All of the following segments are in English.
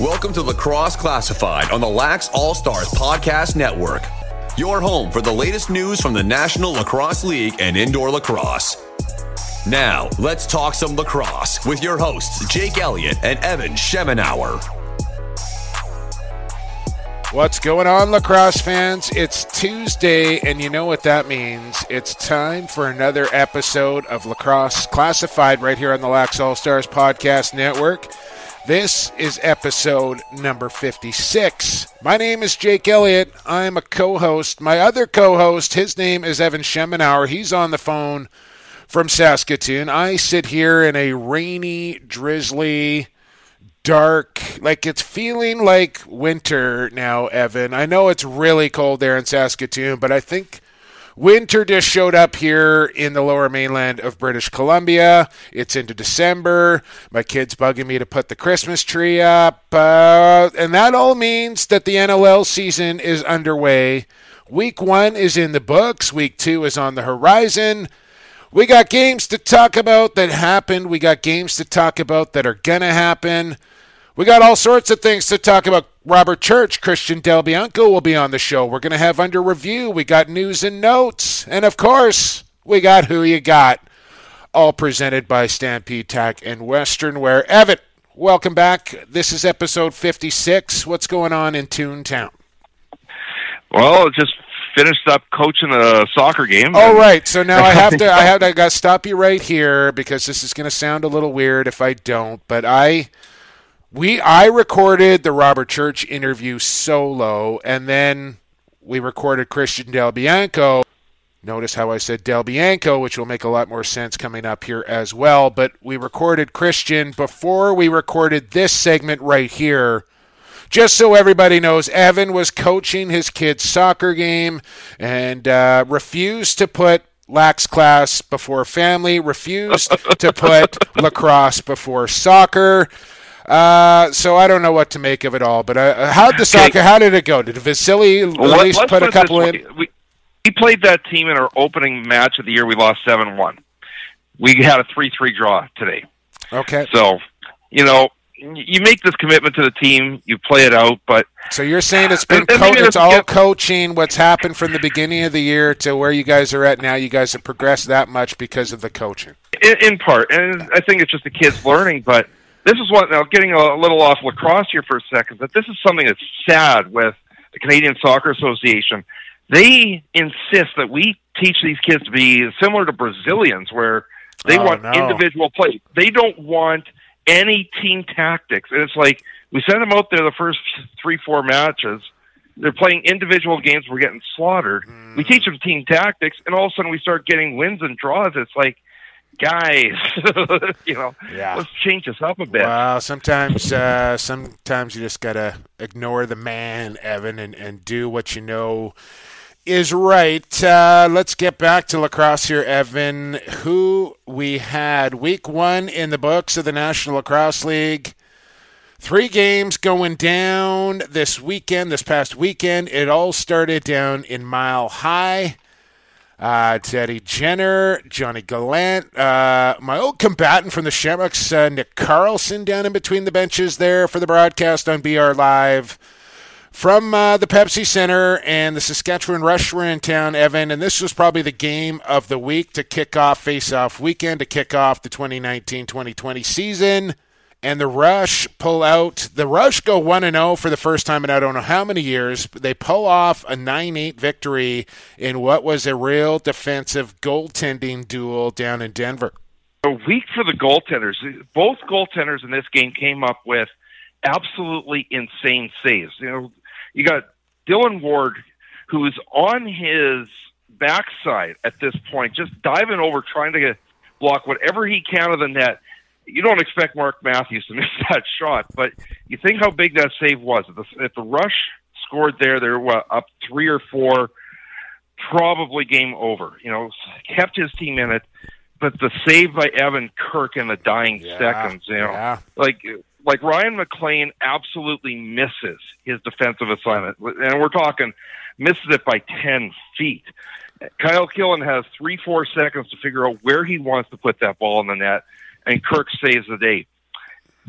Welcome to Lacrosse Classified on the Lax All-Stars Podcast Network, your home for the latest news from the National Lacrosse League and indoor lacrosse. Now, let's talk some lacrosse with your hosts, Jake Elliott and Evan Schemenauer. What's going on, lacrosse fans? It's Tuesday, and you know what that means. It's time for another episode of Lacrosse Classified right here on the Lax All-Stars Podcast Network. This is episode number 56. My name is Jake Elliott. I'm a co-host. My other co-host, his name is Evan Schemenauer. He's on the phone from Saskatoon. I sit here in a rainy, drizzly, dark, like it's feeling like winter now, Evan. I know it's really cold there in Saskatoon, but I think winter just showed up here in the lower mainland of British Columbia. It's into December. My kid's bugging me to put the Christmas tree up. And that all means that the NLL season is underway. Week one is in the books. Week two is on the horizon. We got games to talk about that happened. We got games to talk about that are going to happen. We got all sorts of things to talk about. Robert Church, Christian Del Bianco will be on the show. We're going to have under review. We got news and notes. And, of course, we got Who You Got, all presented by Stampede Tech and Western Wear. Evan, welcome back. This is episode 56. What's going on in Toontown? Well, just finished up coaching a soccer game. Oh, right. So now I got to stop you right here because this is going to sound a little weird if I don't. But I recorded the Robert Church interview solo, and then we recorded Christian Del Bianco. Notice how I said Del Bianco, which will make a lot more sense coming up here as well. But we recorded Christian before we recorded this segment right here. Just so everybody knows, Evan was coaching his kid's soccer game and refused to put Lax class before family, refused to put lacrosse before soccer. So I don't know what to make of it all. But how did it go? Did Vasily at least put a couple in? We played that team in our opening match of the year. We lost 7-1. We had a 3-3 draw today. Okay. So, you know, you make this commitment to the team, you play it out, but so you're saying it's all coaching. What's happened from the beginning of the year to where you guys are at now? You guys have progressed that much because of the coaching, in part, and I think it's just the kids learning. But this is what now getting a little off lacrosse here for a second. But this is something that's sad with the Canadian Soccer Association. They insist that we teach these kids to be similar to Brazilians, where they individual play. They don't want any team tactics. And it's like we send them out there the first 3-4 matches. They're playing individual games. We're getting slaughtered. We teach them team tactics, and all of a sudden we start getting wins and draws. It's like, guys, let's change this up a bit. Well, sometimes you just got to ignore the man, Evan, and do what you know is right. Let's get back to lacrosse here, Evan. Who we had week one in the books of the National Lacrosse League. 3 games going down this weekend, this past weekend. It all started down in Mile High. Teddy Jenner, Johnny Gallant, my old combatant from the Shamrocks, Nick Carlson, down in between the benches there for the broadcast on BR Live. From the Pepsi Center and the Saskatchewan Rush were in town, Evan, and this was probably the game of the week to kick off face-off weekend, to kick off the 2019-2020 season, and the Rush pull out. The Rush go 1-0 for the first time in I don't know how many years. They pull off a 9-8 victory in what was a real defensive goaltending duel down in Denver. A week for the goaltenders. Both goaltenders in this game came up with absolutely insane saves. You know, you got Dylan Ward, who is on his backside at this point, just diving over, trying to block whatever he can of the net. You don't expect Mark Matthews to miss that shot, but you think how big that save was. If the Rush scored there, they were up 3 or 4, probably game over. You know, kept his team in it, but the save by Evan Kirk in the dying seconds, Like Ryan McLean absolutely misses his defensive assignment. And we're talking misses it by 10 feet. Kyle Killen has 3-4 seconds to figure out where he wants to put that ball in the net, and Kirk saves the day.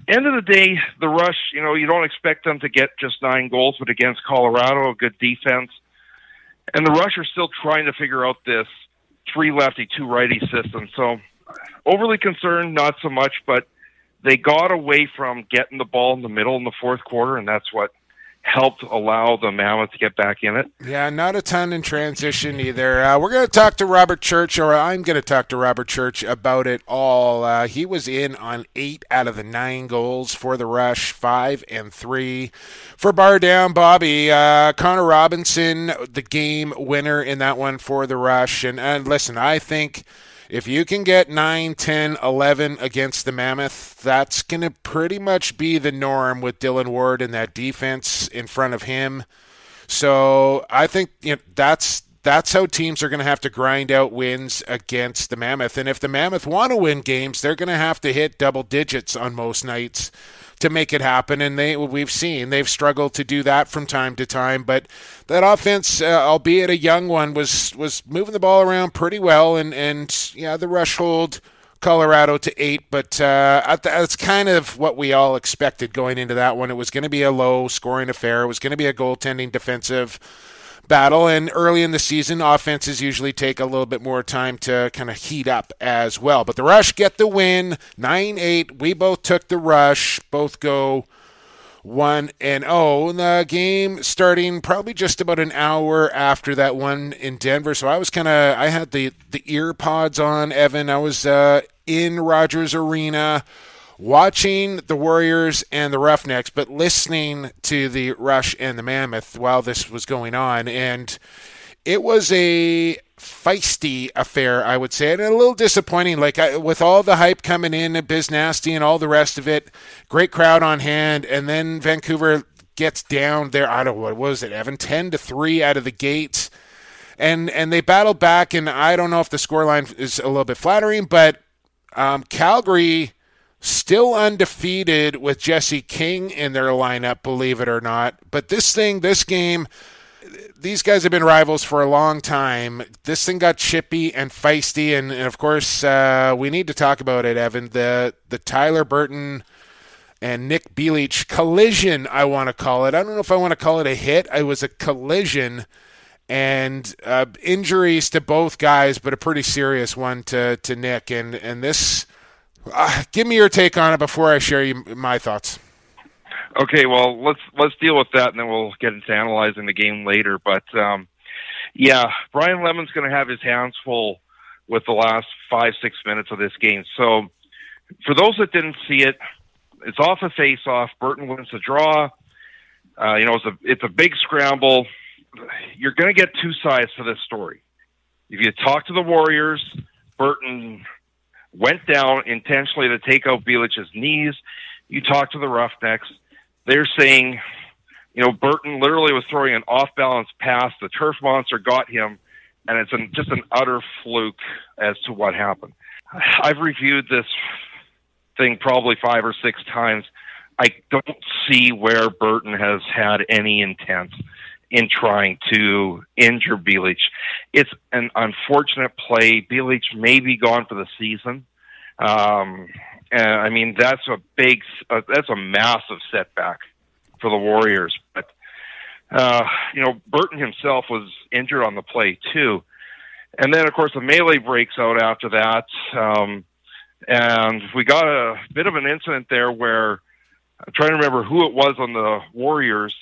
End of the day, the Rush, you know, you don't expect them to get just 9 goals, but against Colorado, a good defense. And the Rush are still trying to figure out this 3-lefty, 2-righty system. So overly concerned, not so much, but they got away from getting the ball in the middle in the fourth quarter, and that's what helped allow the Mammoth to get back in it. Yeah, not a ton in transition either. I'm going to talk to Robert Church about it all. He was in on 8 out of the 9 goals for the Rush, 5 and 3. For Bar Down Bobby, Connor Robinson, the game winner in that one for the Rush. And listen, I think if you can get 9, 10, 11 against the Mammoth, that's going to pretty much be the norm with Dylan Ward and that defense in front of him. So I think, you know, that's how teams are going to have to grind out wins against the Mammoth. And if the Mammoth want to win games, they're going to have to hit double digits on most nights to make it happen, and they've struggled to do that from time to time. But that offense, albeit a young one, was moving the ball around pretty well, and yeah, the Rush hold Colorado to 8, but that's kind of what we all expected going into that one. It was going to be a low-scoring affair. It was going to be a goaltending defensive battle, and early in the season, offenses usually take a little bit more time to kind of heat up as well. But the Rush get the win, 9-8. We both took the Rush, both go 1-0. And the game starting probably just about an hour after that one in Denver. So I was I had the ear pods on, Evan. I was in Rogers Arena, watching the Warriors and the Roughnecks, but listening to the Rush and the Mammoth while this was going on. And it was a feisty affair, I would say, and a little disappointing. Like, with all the hype coming in, Biz Nasty and all the rest of it, great crowd on hand, and then Vancouver gets down there, I don't know, what was it, Evan, 10-3 out of the gates. And they battled back, and I don't know if the scoreline is a little bit flattering, but Calgary still undefeated with Jesse King in their lineup, believe it or not. But this game, these guys have been rivals for a long time. This thing got chippy and feisty, and of course, we need to talk about it, Evan. The Tyler Burton and Nick Bjelac collision, I want to call it. I don't know if I want to call it a hit. It was a collision, and injuries to both guys, but a pretty serious one to Nick. And this... give me your take on it before I share my thoughts. Okay, well, let's deal with that, and then we'll get into analyzing the game later. But, yeah, Brian Lemon's going to have his hands full with the last 5-6 minutes of this game. So for those that didn't see it, it's off a face-off. Burton wins the draw. You know, it's a big scramble. You're going to get two sides to this story. If you talk to the Warriors, Burton went down intentionally to take out Bjelac's knees. You talk to the Roughnecks. They're saying, you know, Burton literally was throwing an off-balance pass. The turf monster got him, and it's just an utter fluke as to what happened. I've reviewed this thing probably 5 or 6 times. I don't see where Burton has had any intent in trying to injure Bjelac. It's an unfortunate play. Bjelac may be gone for the season. I mean, that's a massive setback for the Warriors. But, you know, Burton himself was injured on the play too. And then, of course, the melee breaks out after that. And we got a bit of an incident there where, I'm trying to remember who it was on the Warriors,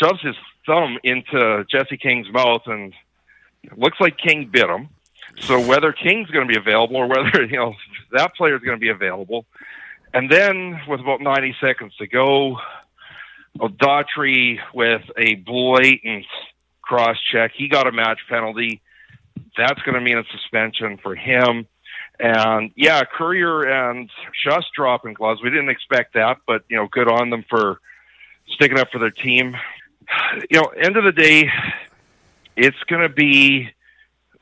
shoves his thumb into Jesse King's mouth, and it looks like King bit him. So whether King's going to be available or whether, you know, that player is going to be available. And then with about 90 seconds to go, Daughtry with a blatant cross check. He got a match penalty. That's going to mean a suspension for him. And yeah, Courier and Schuss dropping gloves. We didn't expect that, but, you know, good on them for sticking up for their team. You know, end of the day, it's going to be,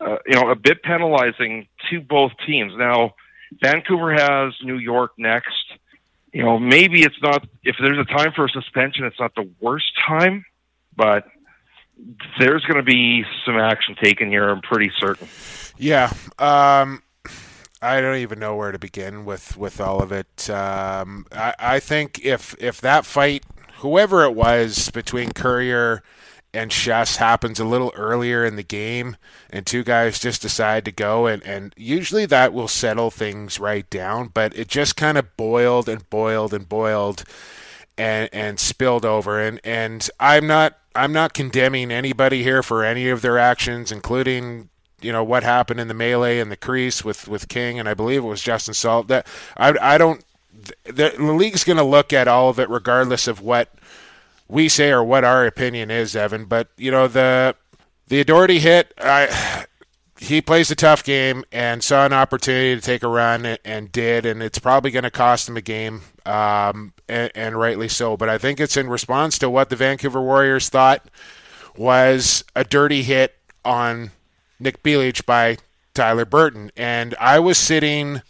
you know, a bit penalizing to both teams. Now, Vancouver has New York next. You know, maybe it's not, if there's a time for a suspension, it's not the worst time, but there's going to be some action taken here, I'm pretty certain. Yeah. I don't even know where to begin with all of it. I think if that fight, whoever it was, between Courier and Chess happens a little earlier in the game and two guys just decide to go, and usually that will settle things right down, but it just kind of boiled and boiled and boiled and spilled over. And I'm not condemning anybody here for any of their actions, including, you know, what happened in the melee in the crease with King, and I believe it was Justin Salt. That I don't – the league's going to look at all of it regardless of what we say or what our opinion is, Evan. But, you know, the Daughtry hit, he plays a tough game and saw an opportunity to take a run and did, and it's probably going to cost him a game, and rightly so. But I think it's in response to what the Vancouver Warriors thought was a dirty hit on Nick Bjelac by Tyler Burton. And I was sitting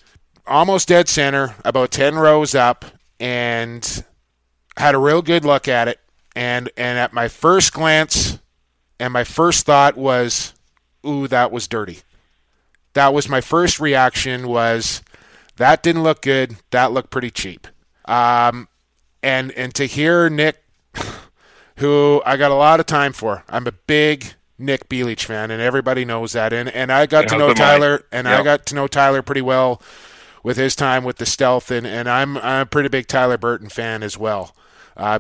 almost dead center, about 10 rows up, and had a real good look at it. And at my first glance and my first thought was, ooh, that was dirty. That was my first reaction, was that didn't look good. That looked pretty cheap. And to hear Nick, who I got a lot of time for, I'm a big Nick Bjelac fan, and everybody knows that. And I got to know Tyler, and yep. I got to know Tyler pretty well with his time with the Stealth, and I'm a pretty big Tyler Burton fan as well,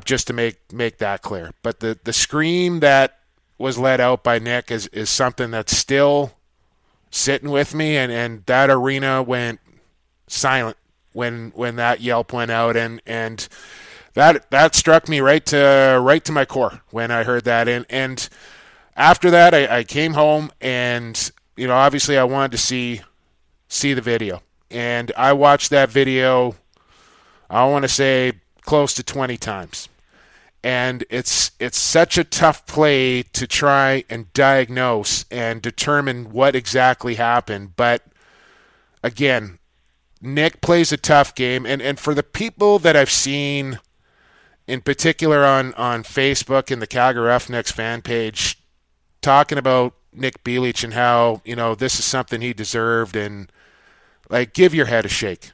just to make that clear. But the scream that was let out by Nick is something that's still sitting with me, and that arena went silent when that yelp went out, and that struck me right to my core when I heard that. And after that, I came home, and, you know, obviously I wanted to see the video. And I watched that video, I want to say, close to 20 times. And it's such a tough play to try and diagnose and determine what exactly happened. But, again, Nick plays a tough game. And for the people that I've seen, in particular on Facebook and the Calgary Roughnecks fan page, talking about Nick Bjelac and how, you know, this is something he deserved, and, like, give your head a shake.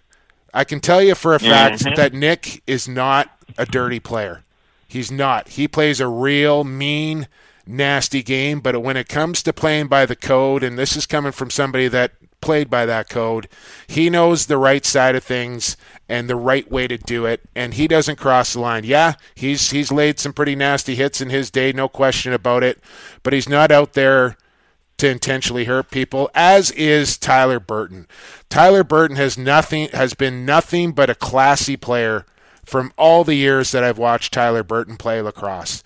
I can tell you for a fact that Nick is not a dirty player. He's not. He plays a real mean, nasty game, but when it comes to playing by the code, and this is coming from somebody that played by that code, he knows the right side of things and the right way to do it, and he doesn't cross the line. Yeah, he's laid some pretty nasty hits in his day, no question about it, but he's not out there to intentionally hurt people, as is Tyler Burton. Tyler Burton has been nothing but a classy player from all the years that I've watched Tyler Burton play lacrosse.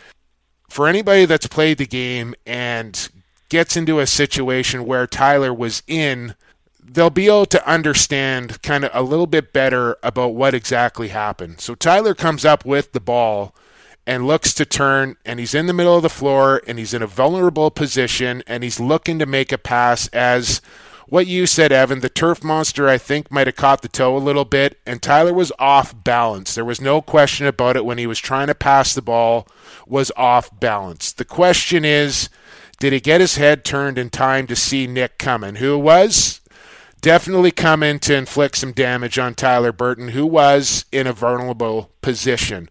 For anybody that's played the game and gets into a situation where Tyler was in, they'll be able to understand kind of a little bit better about what exactly happened. So Tyler comes up with the ball and looks to turn, and he's in the middle of the floor, and he's in a vulnerable position, and he's looking to make a pass as, what you said, Evan, the turf monster, I think, might have caught the toe a little bit, and Tyler was off balance. There was no question about it. When he was trying to pass the ball, was off balance. The question is, did he get his head turned in time to see Nick coming, who was definitely coming to inflict some damage on Tyler Burton, who was in a vulnerable position?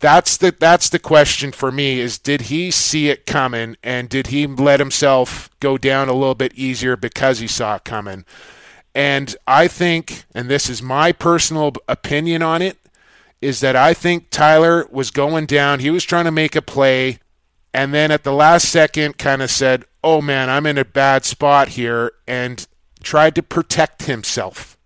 That's the question for me, is did he see it coming, and did he let himself go down a little bit easier because he saw it coming? And I think, and this is my personal opinion on it, is that I think Tyler was going down. He was trying to make a play, and then at the last second kind of said, oh, man, I'm in a bad spot here, and tried to protect himself.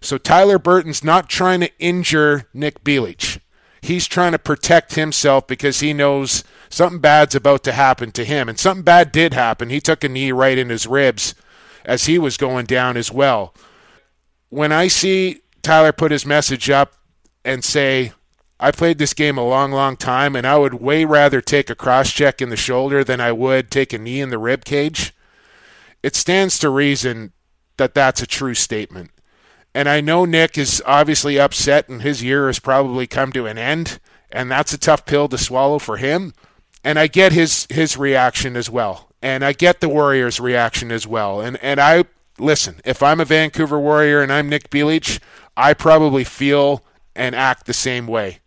So Tyler Burton's not trying to injure Nick Bjelac. He's trying to protect himself because he knows something bad's about to happen to him. And something bad did happen. He took a knee right in his ribs as he was going down as well. When I see Tyler put his message up and say, I played this game a long, long time, and I would way rather take a cross-check in the shoulder than I would take a knee in the rib cage, it stands to reason that that's a true statement. And I know Nick is obviously upset, and his year has probably come to an end, and that's a tough pill to swallow for him. And I get his reaction as well. And I get the Warriors' reaction as well. And I listen, if I'm a Vancouver Warrior and I'm Nick Bjelac, I probably feel and act the same way.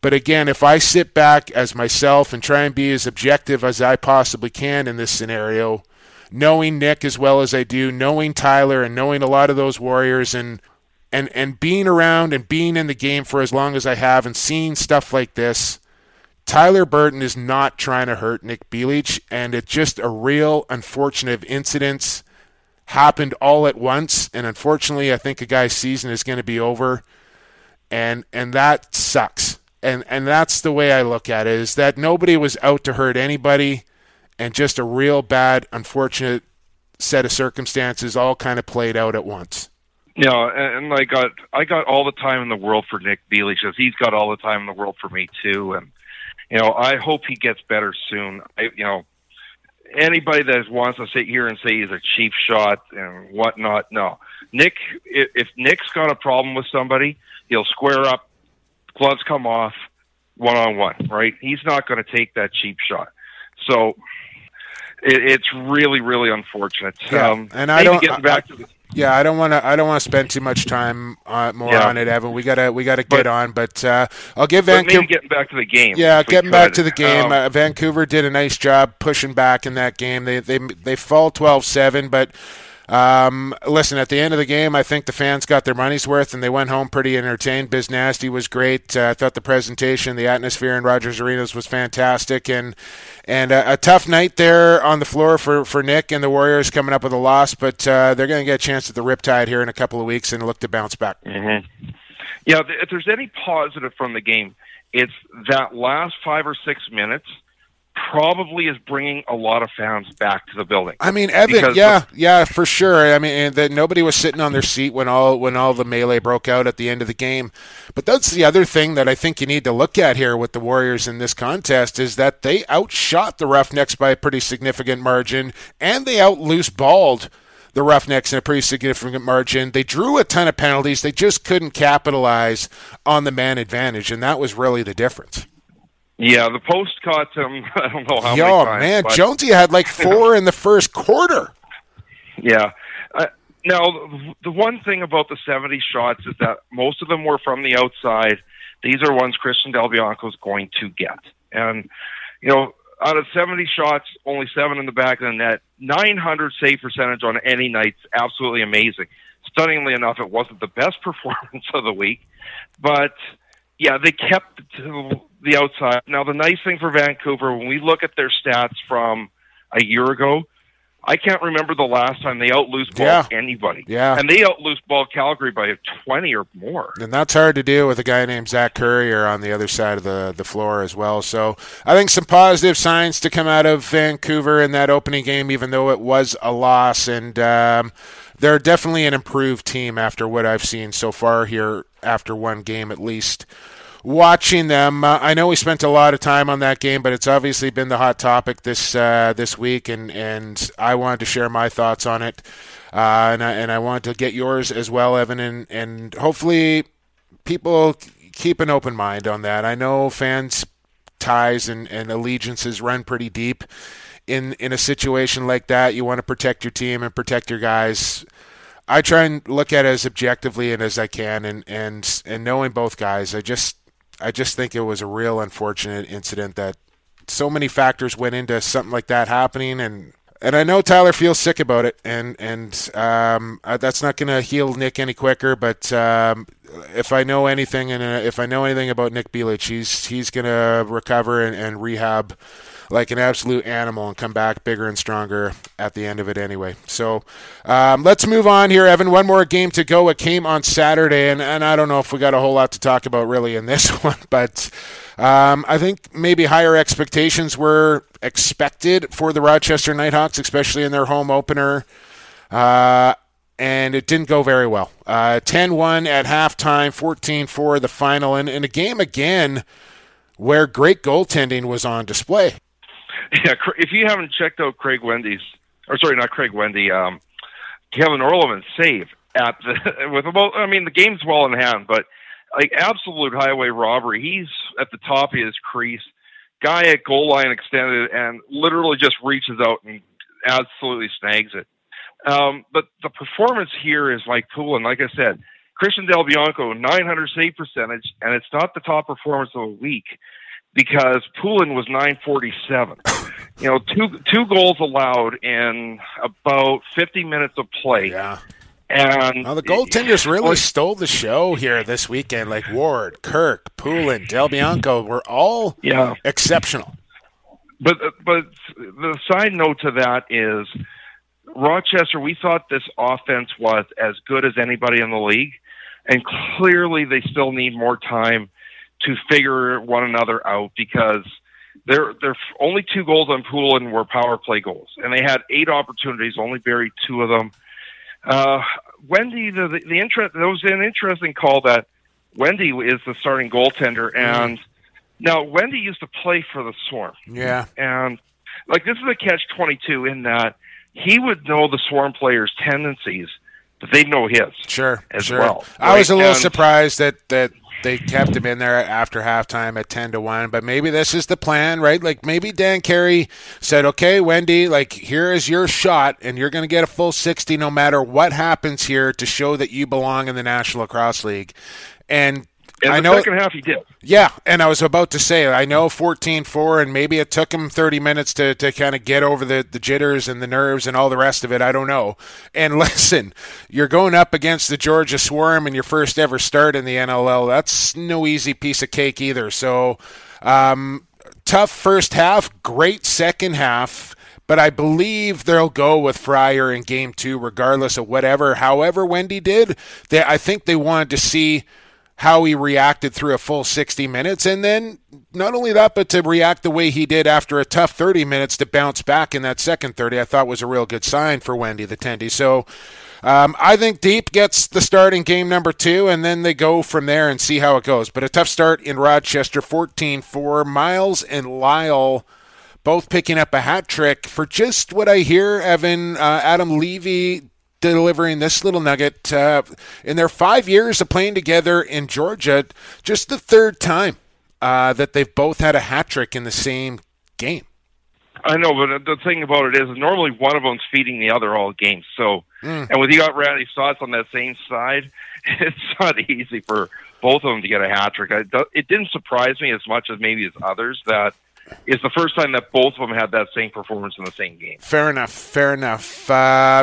But again, if I sit back as myself and try and be as objective as I possibly can in this scenario, knowing Nick as well as I do, knowing Tyler and knowing a lot of those Warriors and being around and being in the game for as long as I have and seeing stuff like this, Tyler Burton is not trying to hurt Nick Bjelac, and it's just a real unfortunate incident happened all at once, and unfortunately I think a guy's season is going to be over, and that sucks. And that's the way I look at it, is that nobody was out to hurt anybody, and just a real bad, unfortunate set of circumstances all kind of played out at once. Yeah, and I got all the time in the world for Nick Bjelac, because he's got all the time in the world for me too. And you know, I hope he gets better soon. Anybody that wants to sit here and say he's a cheap shot and whatnot, no. Nick, if Nick's got a problem with somebody, he'll square up. Gloves come off one-on-one, right? He's not going to take that cheap shot. So it's really, really unfortunate. Yeah, and I don't. I don't want to spend too much time on it, Evan. We gotta get on. But I'll give Vancouver getting back to the game. Yeah, getting back to the game. Vancouver did a nice job pushing back in that game. They fall 12-7, but. Listen, at the end of the game, I think the fans got their money's worth and they went home pretty entertained. Biz Nasty was great. I thought the presentation, the atmosphere in Rogers Arenas was fantastic, and a tough night there on the floor for Nick and the Warriors coming up with a loss, but they're going to get a chance at the Riptide here in a couple of weeks and look to bounce back. Mm-hmm. Yeah, if there's any positive from the game, it's that last 5 or 6 minutes probably is bringing a lot of fans back to the building. I mean, Evan, yeah, for sure. I mean, that nobody was sitting on their seat when all the melee broke out at the end of the game. But that's the other thing that I think you need to look at here with the Warriors in this contest, is that they outshot the Roughnecks by a pretty significant margin, and they out-loose-balled the Roughnecks in a pretty significant margin. They drew a ton of penalties. They just couldn't capitalize on the man advantage, and that was really the difference. Yeah, the post caught him, I don't know how many times. Oh, man, but Jonesy had like 4 in the first quarter. Yeah. Now, the one thing about the 70 shots is that most of them were from the outside. These are ones Christian Del Bianco is going to get. And, you know, out of 70 shots, only 7 in the back of the net. 900 save percentage on any night's absolutely amazing. Stunningly enough, it wasn't the best performance of the week. But, yeah, they kept to the outside. Now, the nice thing for Vancouver, when we look at their stats from a year ago, I can't remember the last time they out-loose ball anybody. Yeah. And they out-loose ball Calgary by 20 or more. And that's hard to do with a guy named Zach Courier on the other side of the floor as well. So I think some positive signs to come out of Vancouver in that opening game, even though it was a loss. And they're definitely an improved team after what I've seen so far here, after one game at least. Watching them, I know we spent a lot of time on that game, but it's obviously been the hot topic this week, and I wanted to share my thoughts on it, and I wanted to get yours as well, Evan, and hopefully people keep an open mind on that. I know fans' ties and allegiances run pretty deep. In a situation like that, you want to protect your team and protect your guys. I try and look at it as objectively and as I can, and knowing both guys, I just think it was a real unfortunate incident that so many factors went into something like that happening, and I know Tyler feels sick about it, and that's not going to heal Nick any quicker. But if I know anything, about Nick Bjelac, he's going to recover and rehab like an absolute animal and come back bigger and stronger at the end of it anyway. So let's move on here, Evan. One more game to go. It came on Saturday, and I don't know if we got a whole lot to talk about really in this one, but I think maybe higher expectations were expected for the Rochester Nighthawks, especially in their home opener, and it didn't go very well. 10-1 at halftime, 14-4 the final, and in a game again where great goaltending was on display. Yeah, if you haven't checked out Kevin Orleman's save the game's well in hand, but like absolute highway robbery. He's at the top of his crease, guy at goal line extended and literally just reaches out and absolutely snags it. But the performance here is like Poulin. Like I said, Christian Del Bianco, 900 save percentage, and it's not the top performance of the week because Poulin was 947. You know, two goals allowed in about 50 minutes of play. Yeah. And the goaltenders really stole the show here this weekend. Like Ward, Kirk, Poulin, Del Bianco were all exceptional. But the side note to that is Rochester, we thought this offense was as good as anybody in the league, and clearly they still need more time to figure one another out because their only two goals on Poulin were power play goals, and they had 8 opportunities, only buried 2 of them. Wendy, the interest, there was an interesting call that Wendy is the starting goaltender, and now Wendy used to play for the Swarm. Yeah, and like this is a catch-22 in that he would know the Swarm players' tendencies, but they know his well. Right? I was a little surprised that they kept him in there after halftime at 10-1, but maybe this is the plan, right? Like maybe Dan Carey said, okay, Wendy, like here is your shot and you're going to get a full 60 no matter what happens here to show that you belong in the National Lacrosse League. And I know second half he did. Yeah, and I was about to say, I know 14-4, and maybe it took him 30 minutes to kind of get over the jitters and the nerves and all the rest of it. I don't know. And listen, you're going up against the Georgia Swarm in your first ever start in the NLL. That's no easy piece of cake either. So tough first half, great second half. But I believe they'll go with Fryer in game 2 regardless of whatever. However Wendy did, I think they wanted to see – how he reacted through a full 60 minutes, and then not only that, but to react the way he did after a tough 30 minutes to bounce back in that second 30, I thought was a real good sign for Wendy the Tendy. So I think Deep gets the start in game number 2, and then they go from there and see how it goes. But a tough start in Rochester, 14-4. Miles and Lyle both picking up a hat trick for just what I hear, Evan, Adam Levy delivering this little nugget in their 5 years of playing together in Georgia, just the third time that they've both had a hat trick in the same game. I know, but the thing about it is normally one of them's feeding the other all game. So, and with you got Randy Stotts on that same side, it's not easy for both of them to get a hat trick. It didn't surprise me as much as maybe as others that it's the first time that both of them had that same performance in the same game. Fair enough.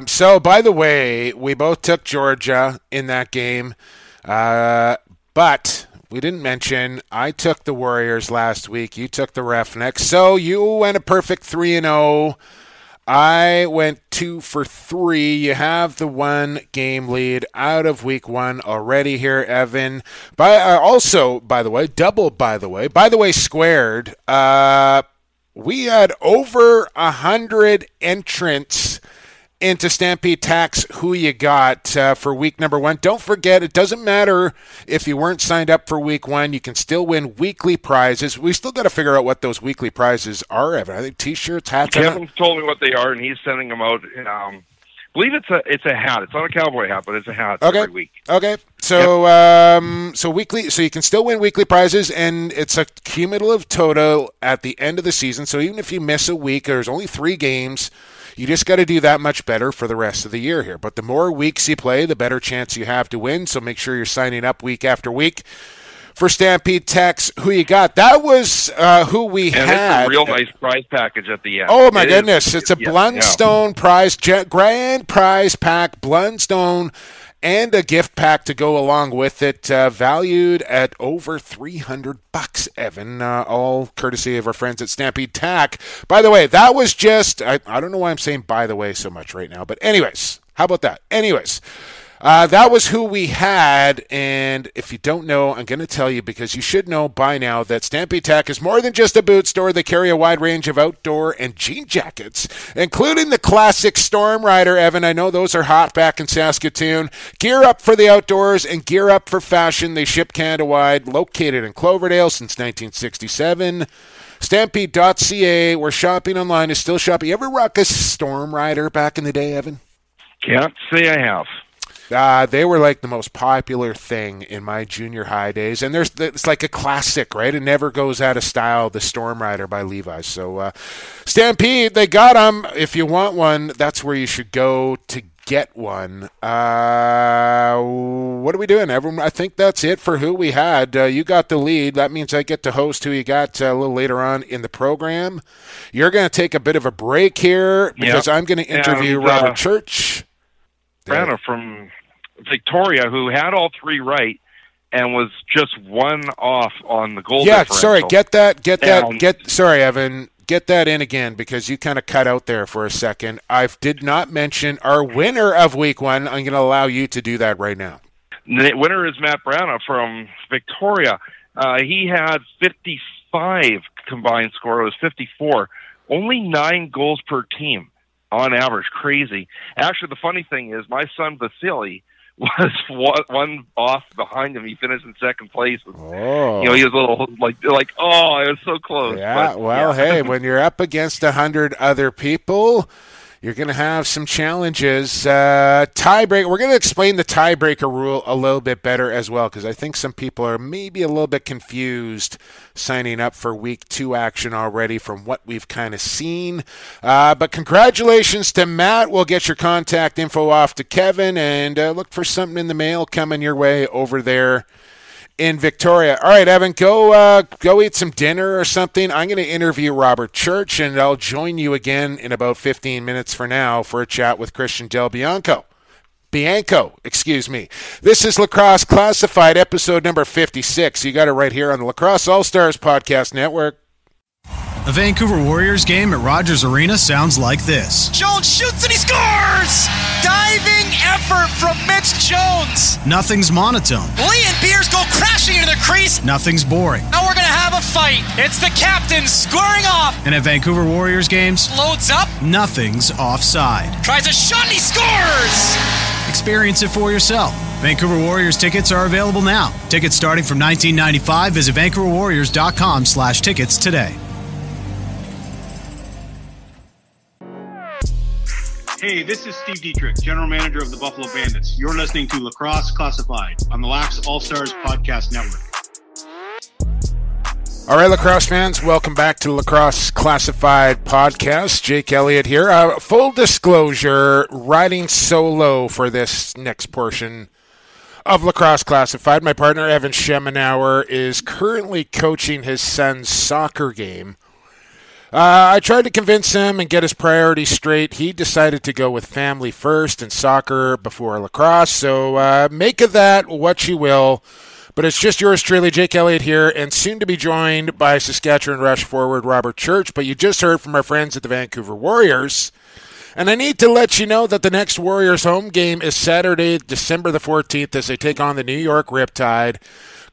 So, by the way, we both took Georgia in that game, but we didn't mention I took the Warriors last week. You took the Roughnecks. So you went a perfect 3-0. I went 2-3. You have the 1-game lead out of week 1 already here, Evan. By the way, squared. We had over 100 entrants into Stampede Tax, who you got for week number 1. Don't forget, it doesn't matter if you weren't signed up for week 1. You can still win weekly prizes. We still got to figure out what those weekly prizes are, Evan. I think T-shirts, hats. Kevin told me what they are, and he's sending them out. I believe it's a hat. It's not a cowboy hat, but it's a hat every week. Okay. So weekly, so you can still win weekly prizes, and it's a cumulative total at the end of the season. So even if you miss a week, there's only 3 games. You just got to do that much better for the rest of the year here. But the more weeks you play, the better chance you have to win. So make sure you're signing up week after week for Stampede Tech's Who You Got. That was who we had. It's a real nice prize package at the end. Oh, my goodness. It's a Blundstone grand prize pack, Blundstone, and a gift pack to go along with it, valued at over $300, Evan, all courtesy of our friends at Stampede Tech. By the way, that was just, I don't know why I'm saying by the way so much right now, but anyways, how about that? Anyways, that was who we had, and if you don't know, I'm going to tell you because you should know by now that Stampede Tech is more than just a boot store. They carry a wide range of outdoor and jean jackets, including the classic Storm Rider, Evan. I know those are hot back in Saskatoon. Gear up for the outdoors and gear up for fashion. They ship Canada-wide, located in Cloverdale since 1967. Stampede.ca, where shopping online is still shopping. You ever rock a Storm Rider back in the day, Evan? Can't say I have. They were like the most popular thing in my junior high days. And it's like a classic, right? It never goes out of style, the Storm Rider by Levi's. So Stampede, they got them. If you want one, that's where you should go to get one. What are we doing, everyone? I think that's it for who we had. You got the lead. That means I get to host who you got a little later on in the program. You're going to take a bit of a break here because I'm going to interview Robert Church. From Victoria, who had all three right and was just one off on the goal differential. Yeah, sorry, sorry, Evan, get that in again because you kind of cut out there for a second. I did not mention our winner of week one. I'm going to allow you to do that right now. The winner is Matt Brana from Victoria. He had 55 combined score. It was 54. Only 9 goals per team. On average, crazy. Actually, the funny thing is my son Vasily was one off behind him. He finished in second place. He was a little like it was so close. Yeah, but, hey, when you're up against 100 other people, you're going to have some challenges. Tiebreaker. We're going to explain the tiebreaker rule a little bit better as well because I think some people are maybe a little bit confused signing up for Week 2 action already from what we've kind of seen. But congratulations to Matt. We'll get your contact info off to Kevin and look for something in the mail coming your way over there in Victoria. All right, Evan, go eat some dinner or something. I'm going to interview Robert Church, and I'll join you again in about 15 minutes for now for a chat with Christian Del Bianco. This is Lacrosse Classified, episode number 56. You got it right here on the Lacrosse All-Stars Podcast Network. The Vancouver Warriors game at Rogers Arena sounds like this. Jones shoots and he scores! Diving effort from Mitch Jones. Nothing's monotone. Lee and Beers go crashing into the crease. Nothing's boring. Now we're going to have a fight. It's the captain squaring off. And at Vancouver Warriors games, loads up. Nothing's offside. Tries a shot and he scores! Experience it for yourself. Vancouver Warriors tickets are available now. Tickets starting from $19.95. Visit VancouverWarriors.com/tickets today. Hey, this is Steve Dietrich, General Manager of the Buffalo Bandits. You're listening to Lacrosse Classified on the Lax All-Stars Podcast Network. All right, Lacrosse fans, welcome back to Lacrosse Classified Podcast. Jake Elliott here. Full disclosure, riding solo for this next portion of Lacrosse Classified. My partner, Evan Schemenauer, is currently coaching his son's soccer game. I tried to convince him and get his priorities straight. He decided to go with family first and soccer before lacrosse. So make of that what you will. But it's just yours truly, Jake Elliott here, and soon to be joined by Saskatchewan Rush forward Robert Church. But you just heard from our friends at the Vancouver Warriors. And I need to let you know that the next Warriors home game is Saturday, December the 14th, as they take on the New York Riptide.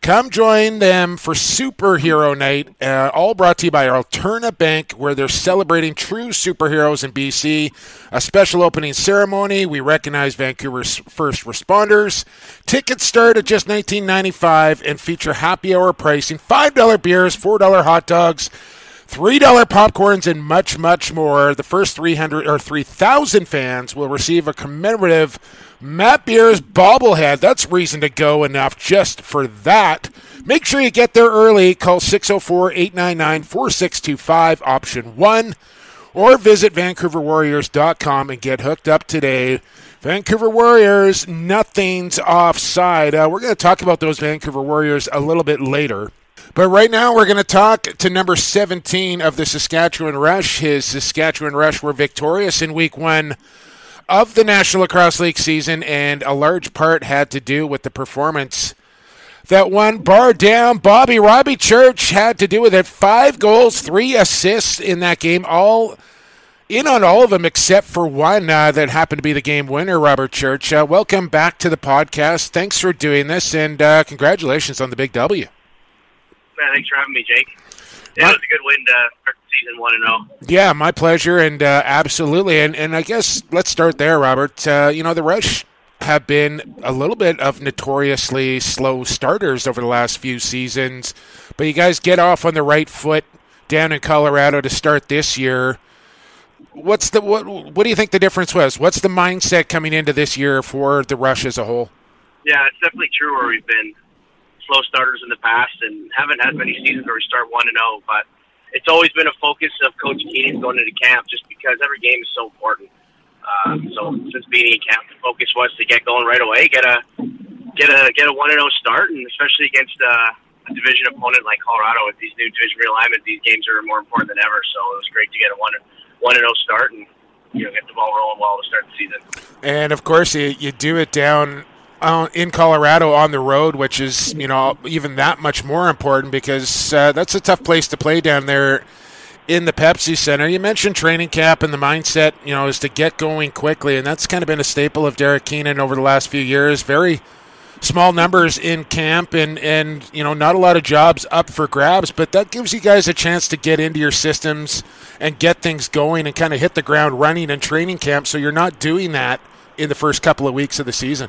Come join them for Superhero Night, all brought to you by Alterna Bank, where they're celebrating true superheroes in BC. A special opening ceremony. We recognize Vancouver's first responders. Tickets start at just $19.95 and feature happy hour pricing, $5 beers, $4 hot dogs, $3 popcorns, and much, much more. The first 3,000 fans will receive a commemorative Matt Beer's bobblehead. That's reason to go enough just for that. Make sure you get there early. Call 604-899-4625, option 1, or visit VancouverWarriors.com and get hooked up today. Vancouver Warriors, nothing's offside. We're going to talk about those Vancouver Warriors a little bit later. But right now we're going to talk to number 17 of the Saskatchewan Rush. His Saskatchewan Rush were victorious in Week 1 of the National Lacrosse League season, and a large part had to do with the performance that one bar down Robbie Church had to do with it. 5 goals, 3 assists in that game, all in on all of them except for one that happened to be the game winner, Robert Church. Welcome back to the podcast. Thanks for doing this, and congratulations on the big W. Thanks for having me, Jake. It was a good win to start the season 1-0. Yeah, my pleasure, and absolutely. And I guess let's start there, Robert. The Rush have been a little bit of notoriously slow starters over the last few seasons, but you guys get off on the right foot down in Colorado to start this year. What do you think the difference was? What's the mindset coming into this year for the Rush as a whole? Yeah, it's definitely true where we've been slow starters in the past and haven't had many seasons where we start 1-0, but it's always been a focus of Coach Keating going into camp just because every game is so important. So since being in camp, the focus was to get going right away, get a 1-0 start, and especially against a division opponent like Colorado with these new division realignment, these games are more important than ever. So it was great to get a 1-0 start and get the ball rolling well to start the season. And of course, you do it down in Colorado on the road, which is even that much more important because that's a tough place to play down there in the Pepsi Center. You mentioned training camp and the mindset, is to get going quickly, and that's kind of been a staple of Derek Keenan over the last few years. Very small numbers in camp and not a lot of jobs up for grabs, but that gives you guys a chance to get into your systems and get things going and kind of hit the ground running in training camp, so you're not doing that in the first couple of weeks of the season.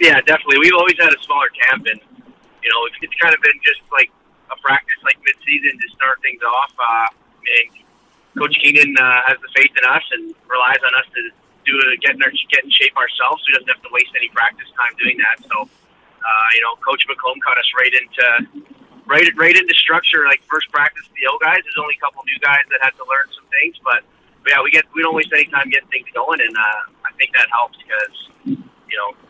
Yeah, definitely. We've always had a smaller camp, and it's kind of been just like a practice like mid-season to start things off. And Coach Keenan has the faith in us and relies on us to get in shape ourselves. So he doesn't have to waste any practice time doing that. So, Coach McComb caught us right into structure. Like first practice, the old guys. There's only a couple new guys that had to learn some things, but yeah, we don't waste any time getting things going, and I think that helps because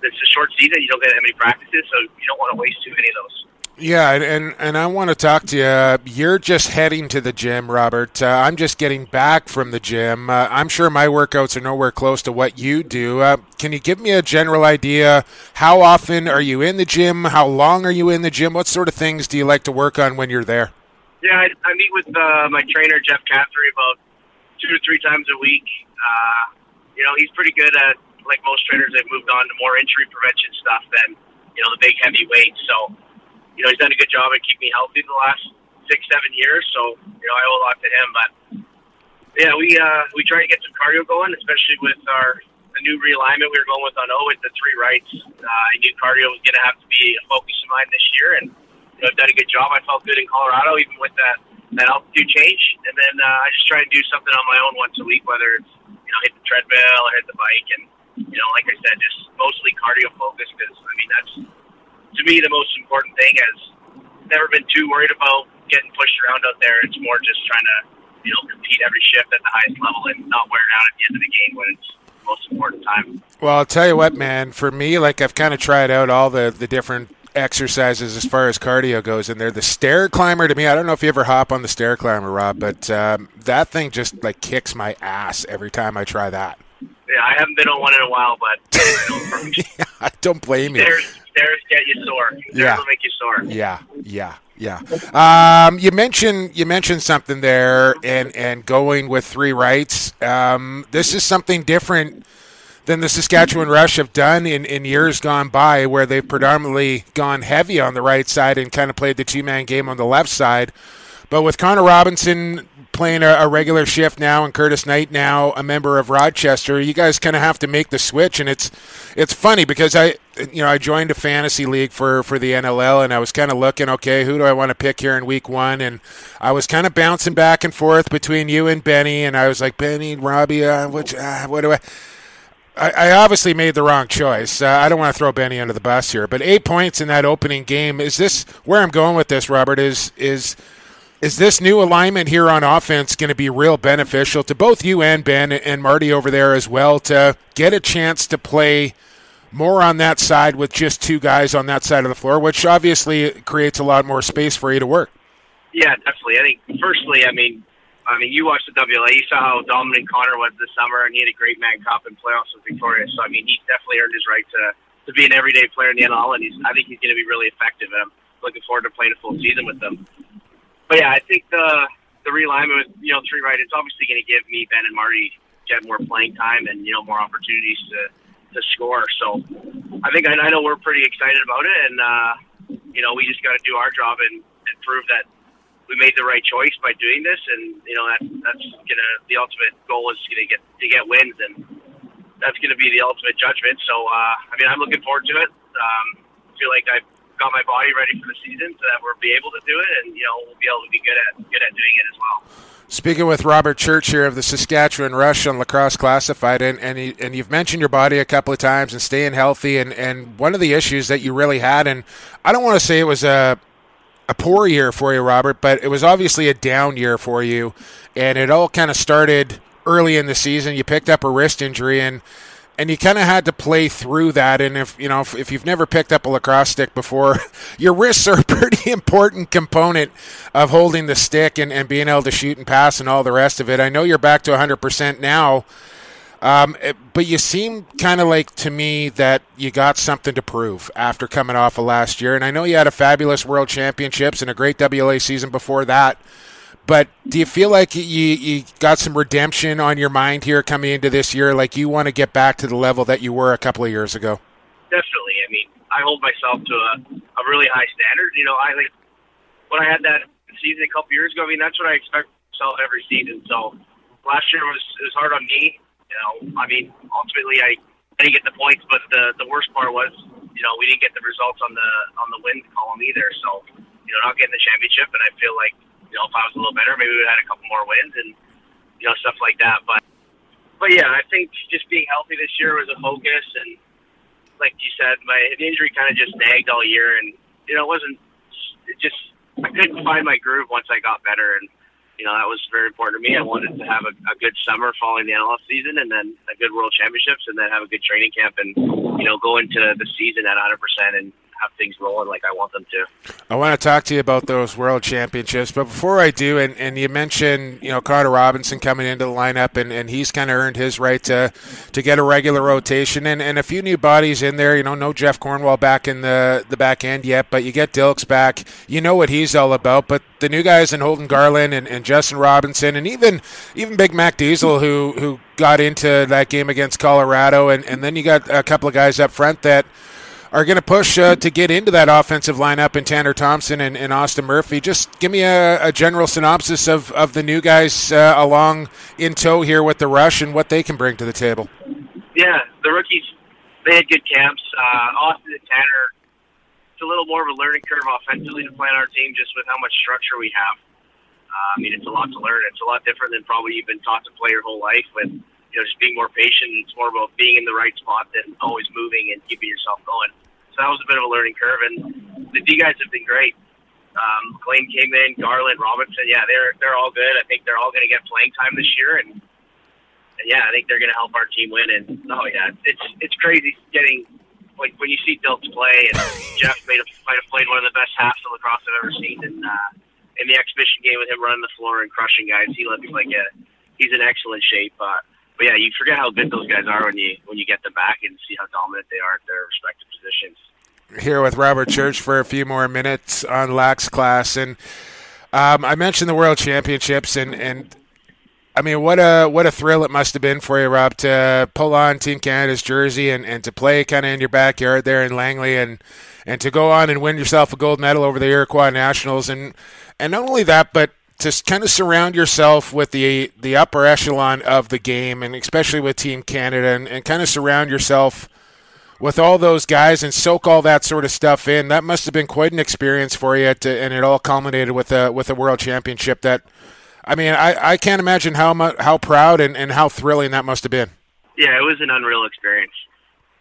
it's a short season. You don't get that many practices, so you don't want to waste too many of those. Yeah, and I want to talk to you. You're just heading to the gym, Robert. I'm just getting back from the gym. I'm sure my workouts are nowhere close to what you do. Can you give me a general idea? How often are you in the gym? How long are you in the gym? What sort of things do you like to work on when you're there? Yeah, I meet with my trainer, Jeff Catherine, about 2 to 3 times a week. He's pretty good at, like most trainers, they've moved on to more injury prevention stuff than, the big heavy weights, so... he's done a good job at keeping me healthy the last 6-7 years, so, I owe a lot to him. But, yeah, we try to get some cardio going, especially with the new realignment we were going with on O with the 3 rights. I knew cardio was going to have to be a focus of mine this year, and, I've done a good job. I felt good in Colorado, even with that altitude change. And then I just try to do something on my own once a week, whether it's, hit the treadmill or hit the bike. And, like I said, just mostly cardio-focused because, that's – to me, the most important thing is never been too worried about getting pushed around out there. It's more just trying to, compete every shift at the highest level and not wear down at the end of the game when it's the most important time. Well, I'll tell you what, man. For me, I've kind of tried out all the different exercises as far as cardio goes in there. The stair climber to me, I don't know if you ever hop on the stair climber, Rob, but that thing just kicks my ass every time I try that. Yeah, I haven't been on one in a while, but I don't blame you. Stairs get you sore. Stairs will make you sore. Yeah. You mentioned something there, and going with 3 rights. This is something different than the Saskatchewan Rush have done in years gone by, where they've predominantly gone heavy on the right side and kind of played the 2-man game on the left side. But with Connor Robinson playing a regular shift now, and Curtis Knight now a member of Rochester, you guys kind of have to make the switch, and it's funny because I joined a fantasy league for the NLL, and I was kind of looking, okay, who do I want to pick here in week 1, and I was kind of bouncing back and forth between you and Benny, and I was like, Benny, Robbie, what do I obviously made the wrong choice. I don't want to throw Benny under the bus here, but 8 points in that opening game. Is this where I'm going with this, Robert, is this new alignment here on offense going to be real beneficial to both you and Ben and Marty over there as well, to get a chance to play more on that side with just 2 guys on that side of the floor, which obviously creates a lot more space for you to work? Yeah, definitely. I think, firstly, I mean, you watched the WLA, you saw how dominant Connor was this summer, and he had a great Man Cup and playoffs with Victoria. So, he definitely earned his right to be an everyday player in the NL, and I think he's going to be really effective, and I'm looking forward to playing a full season with them. But yeah, I think the realignment with 3 right, it's obviously going to give me, Ben, and Marty get more playing time and more opportunities to score. So I think I know we're pretty excited about it, and we just got to do our job and prove that we made the right choice by doing this. And that's gonna, the ultimate goal is going to get wins, and that's going to be the ultimate judgment. So I'm looking forward to it. I feel like I've got my body ready for the season so that we'll be able to do it, and you know, we'll be able to be good at doing it as well. Speaking with Robert Church here of the Saskatchewan Rush on Lacrosse Classified, and you've mentioned your body a couple of times and staying healthy, and one of the issues that you really had, and I don't want to say it was a poor year for you, Robert, but it was obviously a down year for you, and it all kind of started early in the season. You picked up a wrist injury, and you kind of had to play through that. And if you've never picked up a lacrosse stick before, your wrists are a pretty important component of holding the stick and being able to shoot and pass and all the rest of it. I know you're back to 100% now, but you seem kind of like to me that you got something to prove after coming off of last year. And I know you had a fabulous World Championships and a great WLA season before that. But do you feel like you got some redemption on your mind here coming into this year? Like you want to get back to the level that you were a couple of years ago? Definitely. I mean, I hold myself to a really high standard. You know, I think when I had that season a couple years ago, I mean, that's what I expect myself every season. So last year it was hard on me. You know, I mean, ultimately I didn't get the points, but the worst part was, you know, we didn't get the results on the win column either. So, you know, not getting the championship, and I feel like, you know, if I was a little better, maybe we would have had a couple more wins and, you know, stuff like that. But yeah, I think just being healthy this year was a focus. And like you said, the injury kind of just nagged all year. And, you know, I couldn't find my groove once I got better. And, you know, that was very important to me. I wanted to have a good summer following the NLF season and then a good World Championships and then have a good training camp and, you know, go into the season at 100% and have things rolling like I want them to. I want to talk to you about those World Championships, but before I do, and you mentioned, you know, Connor Robinson coming into the lineup, and he's kind of earned his right to get a regular rotation, and a few new bodies in there. You know, no Jeff Cornwall back in the back end yet, but you get Dilks back. You know what he's all about, but the new guys in Holden Garland and Justin Robinson and even Big Mac Diesel who got into that game against Colorado, and then you got a couple of guys up front that are going to push to get into that offensive lineup in Tanner Thompson and Austin Murphy. Just give me a general synopsis of the new guys along in tow here with the Rush and what they can bring to the table. Yeah, the rookies, they had good camps. Austin and Tanner, it's a little more of a learning curve offensively to play on our team just with how much structure we have. I mean, it's a lot to learn. It's a lot different than probably you've been taught to play your whole life with. You know, just being more patient. It's more about being in the right spot than always moving and keeping yourself going. So that was a bit of a learning curve, and the D guys have been great. Klain came in, Garland, Robinson, yeah, they're all good. I think they're all going to get playing time this year, and yeah, I think they're going to help our team win. And oh yeah, it's crazy getting like when you see Dilks play, and Jeff might have played one of the best halves of lacrosse I've ever seen. And in the exhibition game with him running the floor and crushing guys, he looked like he's in excellent shape. But yeah, you forget how good those guys are when you get them back and see how dominant they are at their respective positions. Here with Robert Church for a few more minutes on Lax Class, and I mentioned the World Championships, and I mean, what a thrill it must have been for you, Rob, to pull on Team Canada's jersey and to play kind of in your backyard there in Langley, and to go on and win yourself a gold medal over the Iroquois Nationals, and not only that, but to kind of surround yourself with the upper echelon of the game, and especially with Team Canada, and kind of surround yourself with all those guys and soak all that sort of stuff in. That must have been quite an experience for you, and it all culminated with a World Championship that, I mean, I can't imagine how proud and how thrilling that must have been. Yeah, it was an unreal experience.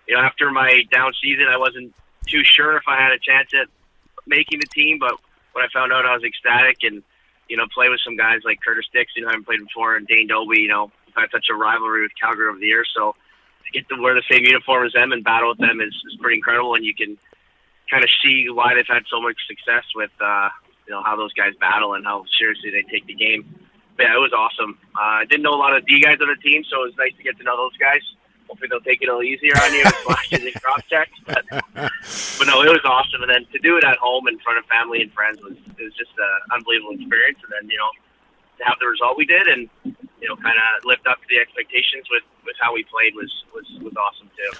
You know, after my down season, I wasn't too sure if I had a chance at making the team, but when I found out, I was ecstatic, and you know, play with some guys like Curtis Dixon, who I haven't played before, and Dane Dobbie. You know, we've had such a rivalry with Calgary over the years, so to get to wear the same uniform as them and battle with them is pretty incredible, and you can kind of see why they've had so much success with, you know, how those guys battle and how seriously they take the game. But yeah, it was awesome. I didn't know a lot of D guys on the team, so it was nice to get to know those guys. Hopefully they'll take it a little easier on you with flashes and crop checks. But no, it was awesome. And then to do it at home in front of family and friends was just an unbelievable experience. And then, you know, to have the result we did and, you know, kind of lived up to the expectations with how we played was awesome too.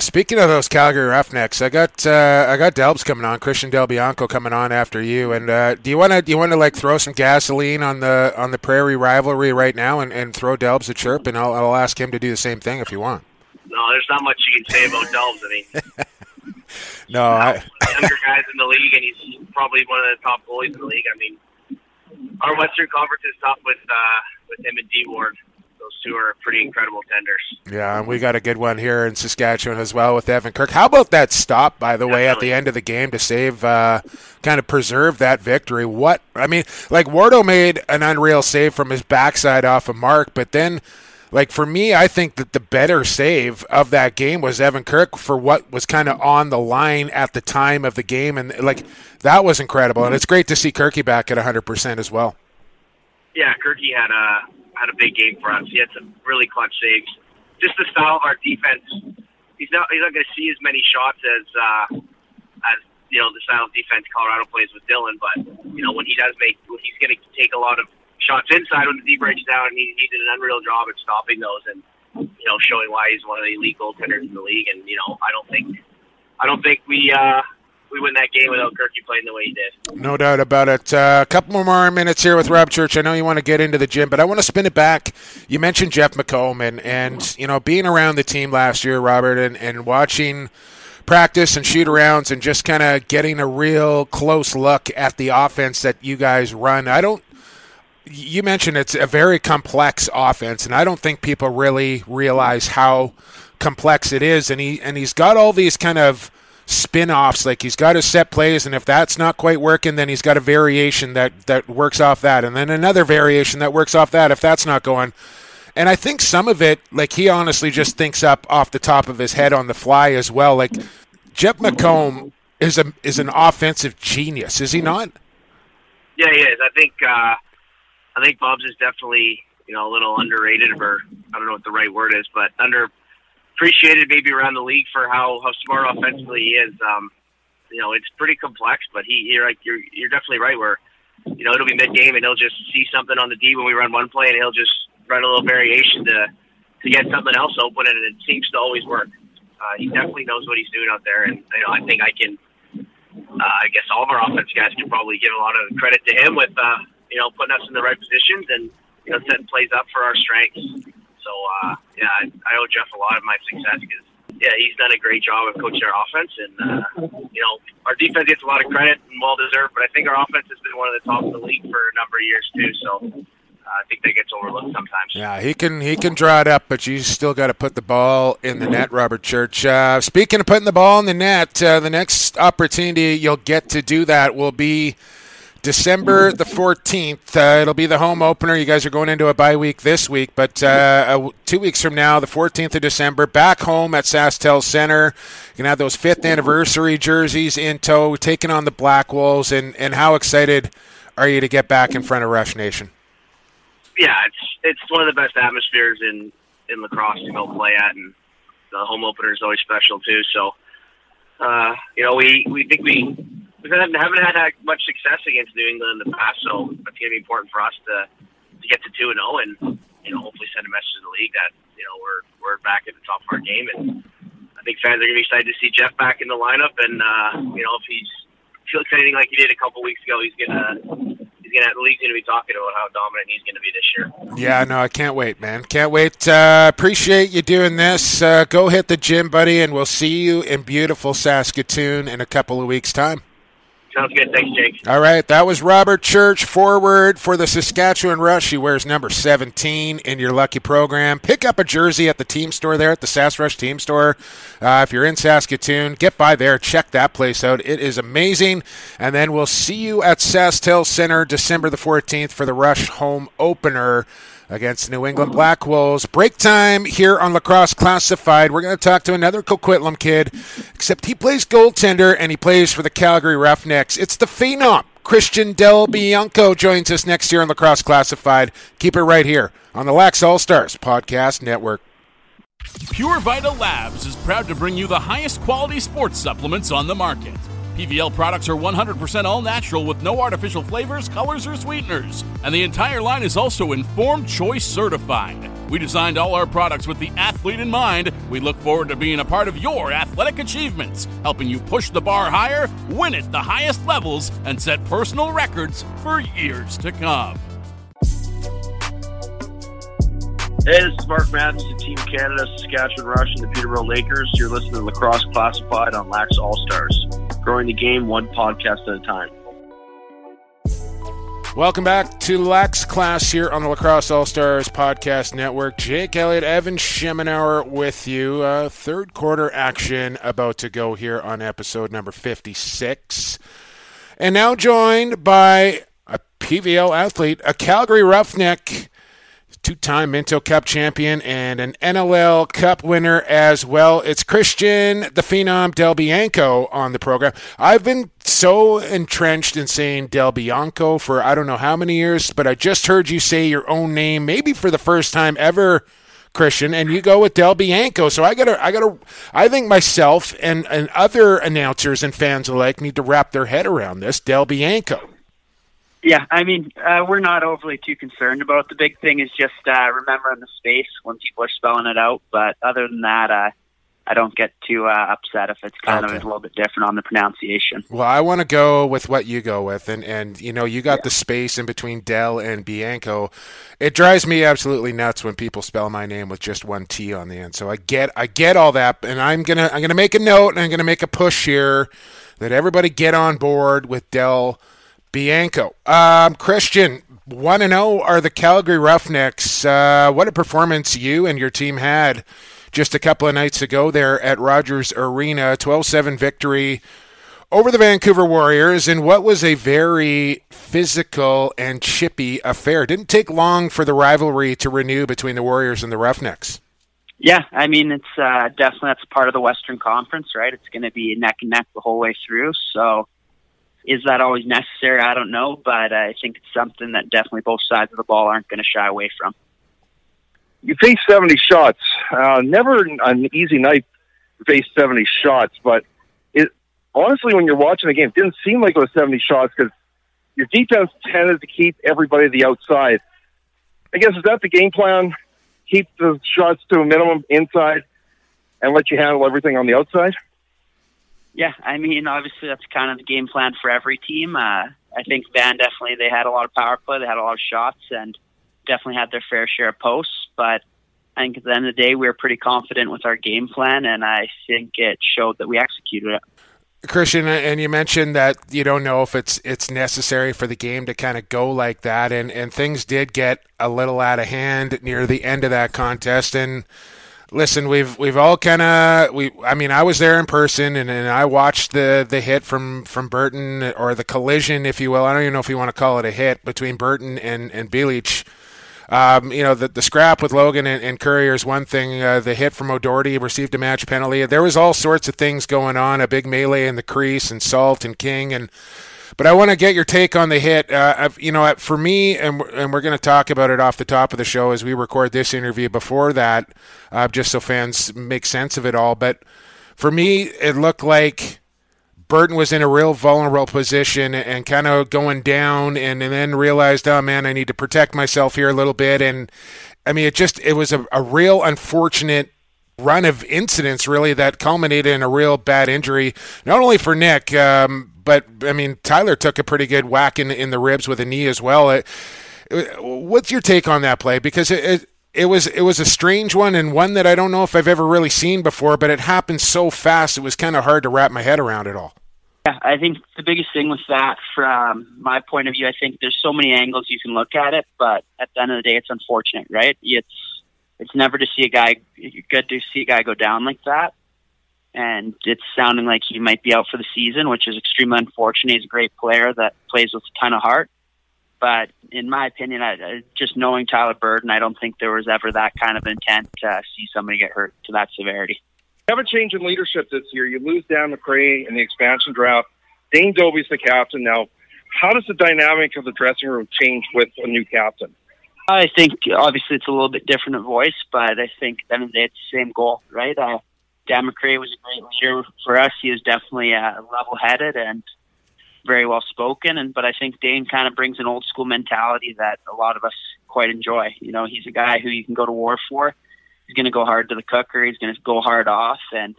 Speaking of those Calgary Roughnecks, I got Delbs coming on, Christian Del Bianco coming on after you. And do you want to like throw some gasoline on the Prairie rivalry right now and throw Delbs a chirp, and I'll ask him to do the same thing if you want. No, there's not much you can say about Delbs. I mean, No, he's younger guys in the league, and he's probably one of the top goalies in the league. I mean, our Western Conference is tough with him and D Ward. Those two are pretty incredible tenders. Yeah, and we got a good one here in Saskatchewan as well with Evan Kirk. How about that stop, by the way, at the end of the game to save, kind of preserve that victory? What I mean, like, Wardo made an unreal save from his backside off a mark, but then, like, for me, I think that the better save of that game was Evan Kirk for what was kind of on the line at the time of the game, and, like, that was incredible. And it's great to see Kirky back at 100% as well. Yeah, Kirky had a big game for us. He had some really clutch saves. Just the style of our defense. He's not going to see as many shots as you know, the style of defense Colorado plays with Dylan. But you know, when he does make, he's going to take a lot of shots inside when the D breaks down. And he did an unreal job at stopping those, and you know, showing why he's one of the elite goaltenders in the league. And you know, I don't think we win that game without Kirky playing the way he did. No doubt about it. A couple more minutes here with Rob Church. I know you want to get into the gym, but I want to spin it back. You mentioned Jeff McComb and you know, being around the team last year, Robert, and watching practice and shoot-arounds and just kind of getting a real close look at the offense that you guys run. You mentioned it's a very complex offense, and I don't think people really realize how complex it is. And he's got all these kind of spin-offs, like he's got his set plays, and if that's not quite working, then he's got a variation that works off that, and then another variation that works off that if that's not going. And I think some of it, like, he honestly just thinks up off the top of his head on the fly as well. Like, Jeff McComb is an offensive genius, is he not? Yeah, he is. I think Bob's is definitely, you know, a little underrated, or I don't know what the right word is, but appreciated maybe around the league for how smart offensively he is. You know, it's pretty complex, but you're definitely right. Where, you know, it'll be mid game and he'll just see something on the D when we run one play, and he'll just run a little variation to get something else open, and it seems to always work. He definitely knows what he's doing out there, and you know, I think I guess all of our offense guys can probably give a lot of credit to him with you know, putting us in the right positions and you know, setting plays up for our strengths. So, yeah, I owe Jeff a lot of my success because, yeah, he's done a great job of coaching our offense. And, you know, our defense gets a lot of credit and well-deserved, but I think our offense has been one of the top of the league for a number of years, too. So, I think that gets overlooked sometimes. Yeah, he can draw it up, but you still got to put the ball in the net, Robert Church. Speaking of putting the ball in the net, the next opportunity you'll get to do that will be December the 14th, it'll be the home opener. You guys are going into a bye week this week, but 2 weeks from now, the 14th of December, back home at SaskTel Center. You're going to have those 5th anniversary jerseys in tow, taking on the Black Wolves, and how excited are you to get back in front of Rush Nation? Yeah, it's one of the best atmospheres in lacrosse to go play at, and the home opener is always special too. So, you know, we think we haven't had much success against New England in the past, so it's going to be important for us to get to 2-0 and, you know, hopefully send a message to the league that, you know, we're back at the top of our game. And I think fans are going to be excited to see Jeff back in the lineup. And, you know, if he looks anything like he did a couple weeks ago, the league's going to be talking about how dominant he's going to be this year. Yeah, no, I can't wait, man. Can't wait. Appreciate you doing this. Go hit the gym, buddy, and we'll see you in beautiful Saskatoon in a couple of weeks' time. Sounds good. Thanks, Jake. All right. That was Robert Church, forward for the Saskatchewan Rush. He wears number 17 in your lucky program. Pick up a jersey at the team store there, at the Sask Rush team store. If you're in Saskatoon, get by there. Check that place out. It is amazing. And then we'll see you at SaskTel Center December the 14th for the Rush home opener against New England Black Wolves. Break time here on Lacrosse Classified. We're going to talk to another Coquitlam kid, except he plays goaltender and he plays for the Calgary Roughnecks. It's the phenom, Christian Del Bianco, joins us next year on Lacrosse Classified. Keep it right here on the Lax All-Stars Podcast Network. Pure Vita Labs is proud to bring you the highest quality sports supplements on the market. PVL products are 100% all-natural with no artificial flavors, colors, or sweeteners. And the entire line is also Informed Choice certified. We designed all our products with the athlete in mind. We look forward to being a part of your athletic achievements, helping you push the bar higher, win at the highest levels, and set personal records for years to come. Hey, this is Mark Mathis of Team Canada, Saskatchewan Rush, and the Peterborough Lakers. You're listening to Lacrosse Classified on Lax All-Stars. Growing the game one podcast at a time. Welcome back to Lax Class here on the Lacrosse All-Stars Podcast Network. Jake Elliott, Evan Schemenauer with you. Third quarter action about to go here on episode number 56. And now joined by a PVL athlete, a Calgary Roughneck, two-time Minto Cup champion and an NLL Cup winner as well. It's Christian, the phenom, Del Bianco on the program. I've been so entrenched in saying Del Bianco for I don't know how many years, but I just heard you say your own name maybe for the first time ever, Christian, and you go with Del Bianco. So I think myself and other announcers and fans alike need to wrap their head around this, Del Bianco. Yeah, I mean, we're not overly too concerned about it. The big thing is just remembering the space when people are spelling it out. But other than that, I don't get too upset if it's kind of a little bit different on the pronunciation. Well, I want to go with what you go with. And you know, you got the space in between Del and Bianco. It drives me absolutely nuts when people spell my name with just one T on the end. So I get all that. And I'm gonna make a note and I'm going to make a push here that everybody get on board with Del Bianco. Christian, 1-0 are the Calgary Roughnecks. What a performance you and your team had just a couple of nights ago there at Rogers Arena. 12-7 victory over the Vancouver Warriors in what was a very physical and chippy affair. Didn't take long for the rivalry to renew between the Warriors and the Roughnecks. Yeah, I mean, it's definitely that's part of the Western Conference, right? It's going to be neck and neck the whole way through, so is that always necessary? I don't know, but I think it's something that definitely both sides of the ball aren't going to shy away from. You face 70 shots. Never an easy night to face 70 shots, but honestly, when you're watching the game, it didn't seem like it was 70 shots because your defense tended to keep everybody to the outside. I guess, is that the game plan? Keep the shots to a minimum inside and let you handle everything on the outside? Yeah, I mean, obviously that's kind of the game plan for every team. I think Van definitely, they had a lot of power play, they had a lot of shots, and definitely had their fair share of posts. But I think at the end of the day, we were pretty confident with our game plan, and I think it showed that we executed it. Christian, and you mentioned that you don't know if it's necessary for the game to kind of go like that, and things did get a little out of hand near the end of that contest, and listen, we've all kind of I was there in person, and I watched the hit from Burton, or the collision, if you will. I don't even know if you want to call it a hit between Burton and Bjelac. You know, the scrap with Logan and Courier is one thing. The hit from O'Doherty received a match penalty. There was all sorts of things going on. A big melee in the crease, and Salt and King, and but I want to get your take on the hit. You know, for me, and we're going to talk about it off the top of the show as we record this interview before that, just so fans make sense of it all. But for me, it looked like Burton was in a real vulnerable position and kind of going down and then realized, oh, man, I need to protect myself here a little bit. And, I mean, it was a real unfortunate run of incidents, really, that culminated in a real bad injury, not only for Nick, but, I mean, Tyler took a pretty good whack in the ribs with a knee as well. What's your take on that play? Because it was a strange one, and one that I don't know if I've ever really seen before, but it happened so fast it was kind of hard to wrap my head around it all. Yeah, I think the biggest thing with that, from my point of view, I think there's so many angles you can look at it, but at the end of the day, it's unfortunate, right? It's never to see a guy good to see a guy go down like that. And it's sounding like he might be out for the season, which is extremely unfortunate. He's a great player that plays with a ton of heart. But in my opinion, just knowing Tyler Burton, I don't think there was ever that kind of intent to see somebody get hurt to that severity. You have a change in leadership this year. You lose Dan MacRae in the expansion draft. Dane Dobbie's the captain now. How does the dynamic of the dressing room change with a new captain? I think, obviously, it's a little bit different of voice, but I think at the end of the day, it's the same goal, right? Dan MacRae was a great leader for us. He was definitely level-headed and very well-spoken, but I think Dane kind of brings an old-school mentality that a lot of us quite enjoy. You know, he's a guy who you can go to war for. He's going to go hard to the cooker. He's going to go hard off, and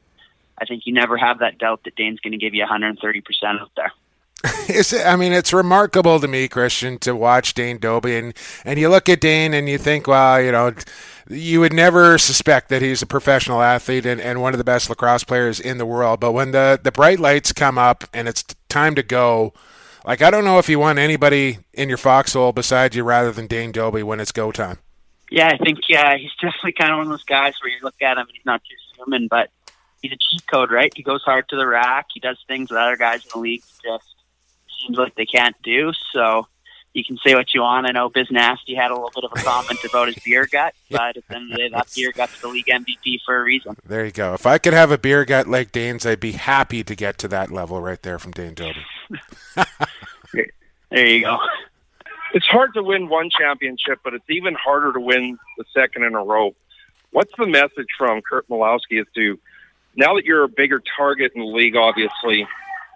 I think you never have that doubt that Dane's going to give you 130% out there. I mean, it's remarkable to me, Christian, to watch Dane Dobbie. And you look at Dane and you think, well, you know, you would never suspect that he's a professional athlete and one of the best lacrosse players in the world. But when the bright lights come up and it's time to go, like, I don't know if you want anybody in your foxhole beside you rather than Dane Dobbie when it's go time. Yeah, I think he's definitely kind of one of those guys where you look at him and he's not too human, but he's a cheat code, right? He goes hard to the rack. He does things that other guys in the league just seems like they can't do. So you can say what you want. I know Biz Nasty had a little bit of a comment about his beer gut, but at the end of the day, that beer gut's the league MVP for a reason. There you go. If I could have a beer gut like Dane's, I'd be happy to get to that level right there from Dane Dobbie. There you go. It's hard to win one championship, but it's even harder to win the second in a row. What's the message from Kurt Malowski as to, now that you're a bigger target in the league, obviously,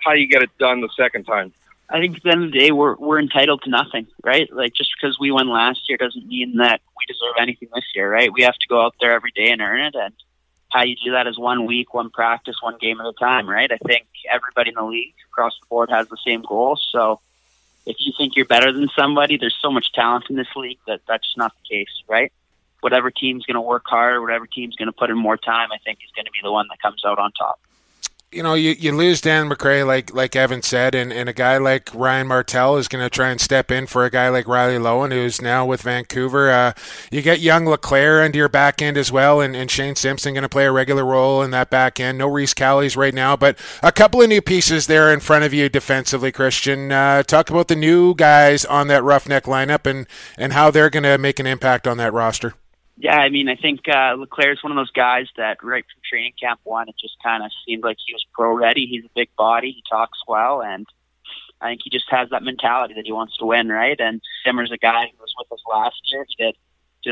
how you get it done the second time? I think at the end of the day, we're entitled to nothing, right? Like, just because we won last year doesn't mean that we deserve anything this year, right? We have to go out there every day and earn it, and how you do that is 1 week, one practice, one game at a time, right? I think everybody in the league across the board has the same goal, so if you think you're better than somebody, there's so much talent in this league that that's just not the case, right? Whatever team's going to work harder, whatever team's going to put in more time, I think is going to be the one that comes out on top. You know, you lose Dan MacRae, like Evan said, and a guy like Ryan Martell is going to try and step in for a guy like Riley Lowen, who's now with Vancouver. You get young LeClaire into your back end as well, and Shane Simpson going to play a regular role in that back end. No Reese Callies right now, but a couple of new pieces there in front of you defensively, Christian. Talk about the new guys on that Roughneck lineup and how they're going to make an impact on that roster. Yeah, I mean, I think LeClaire is one of those guys that right from training camp one, it just kind of seemed like he was pro-ready. He's a big body. He talks well, and I think he just has that mentality that he wants to win, right? And Simmer's a guy who was with us last year. He did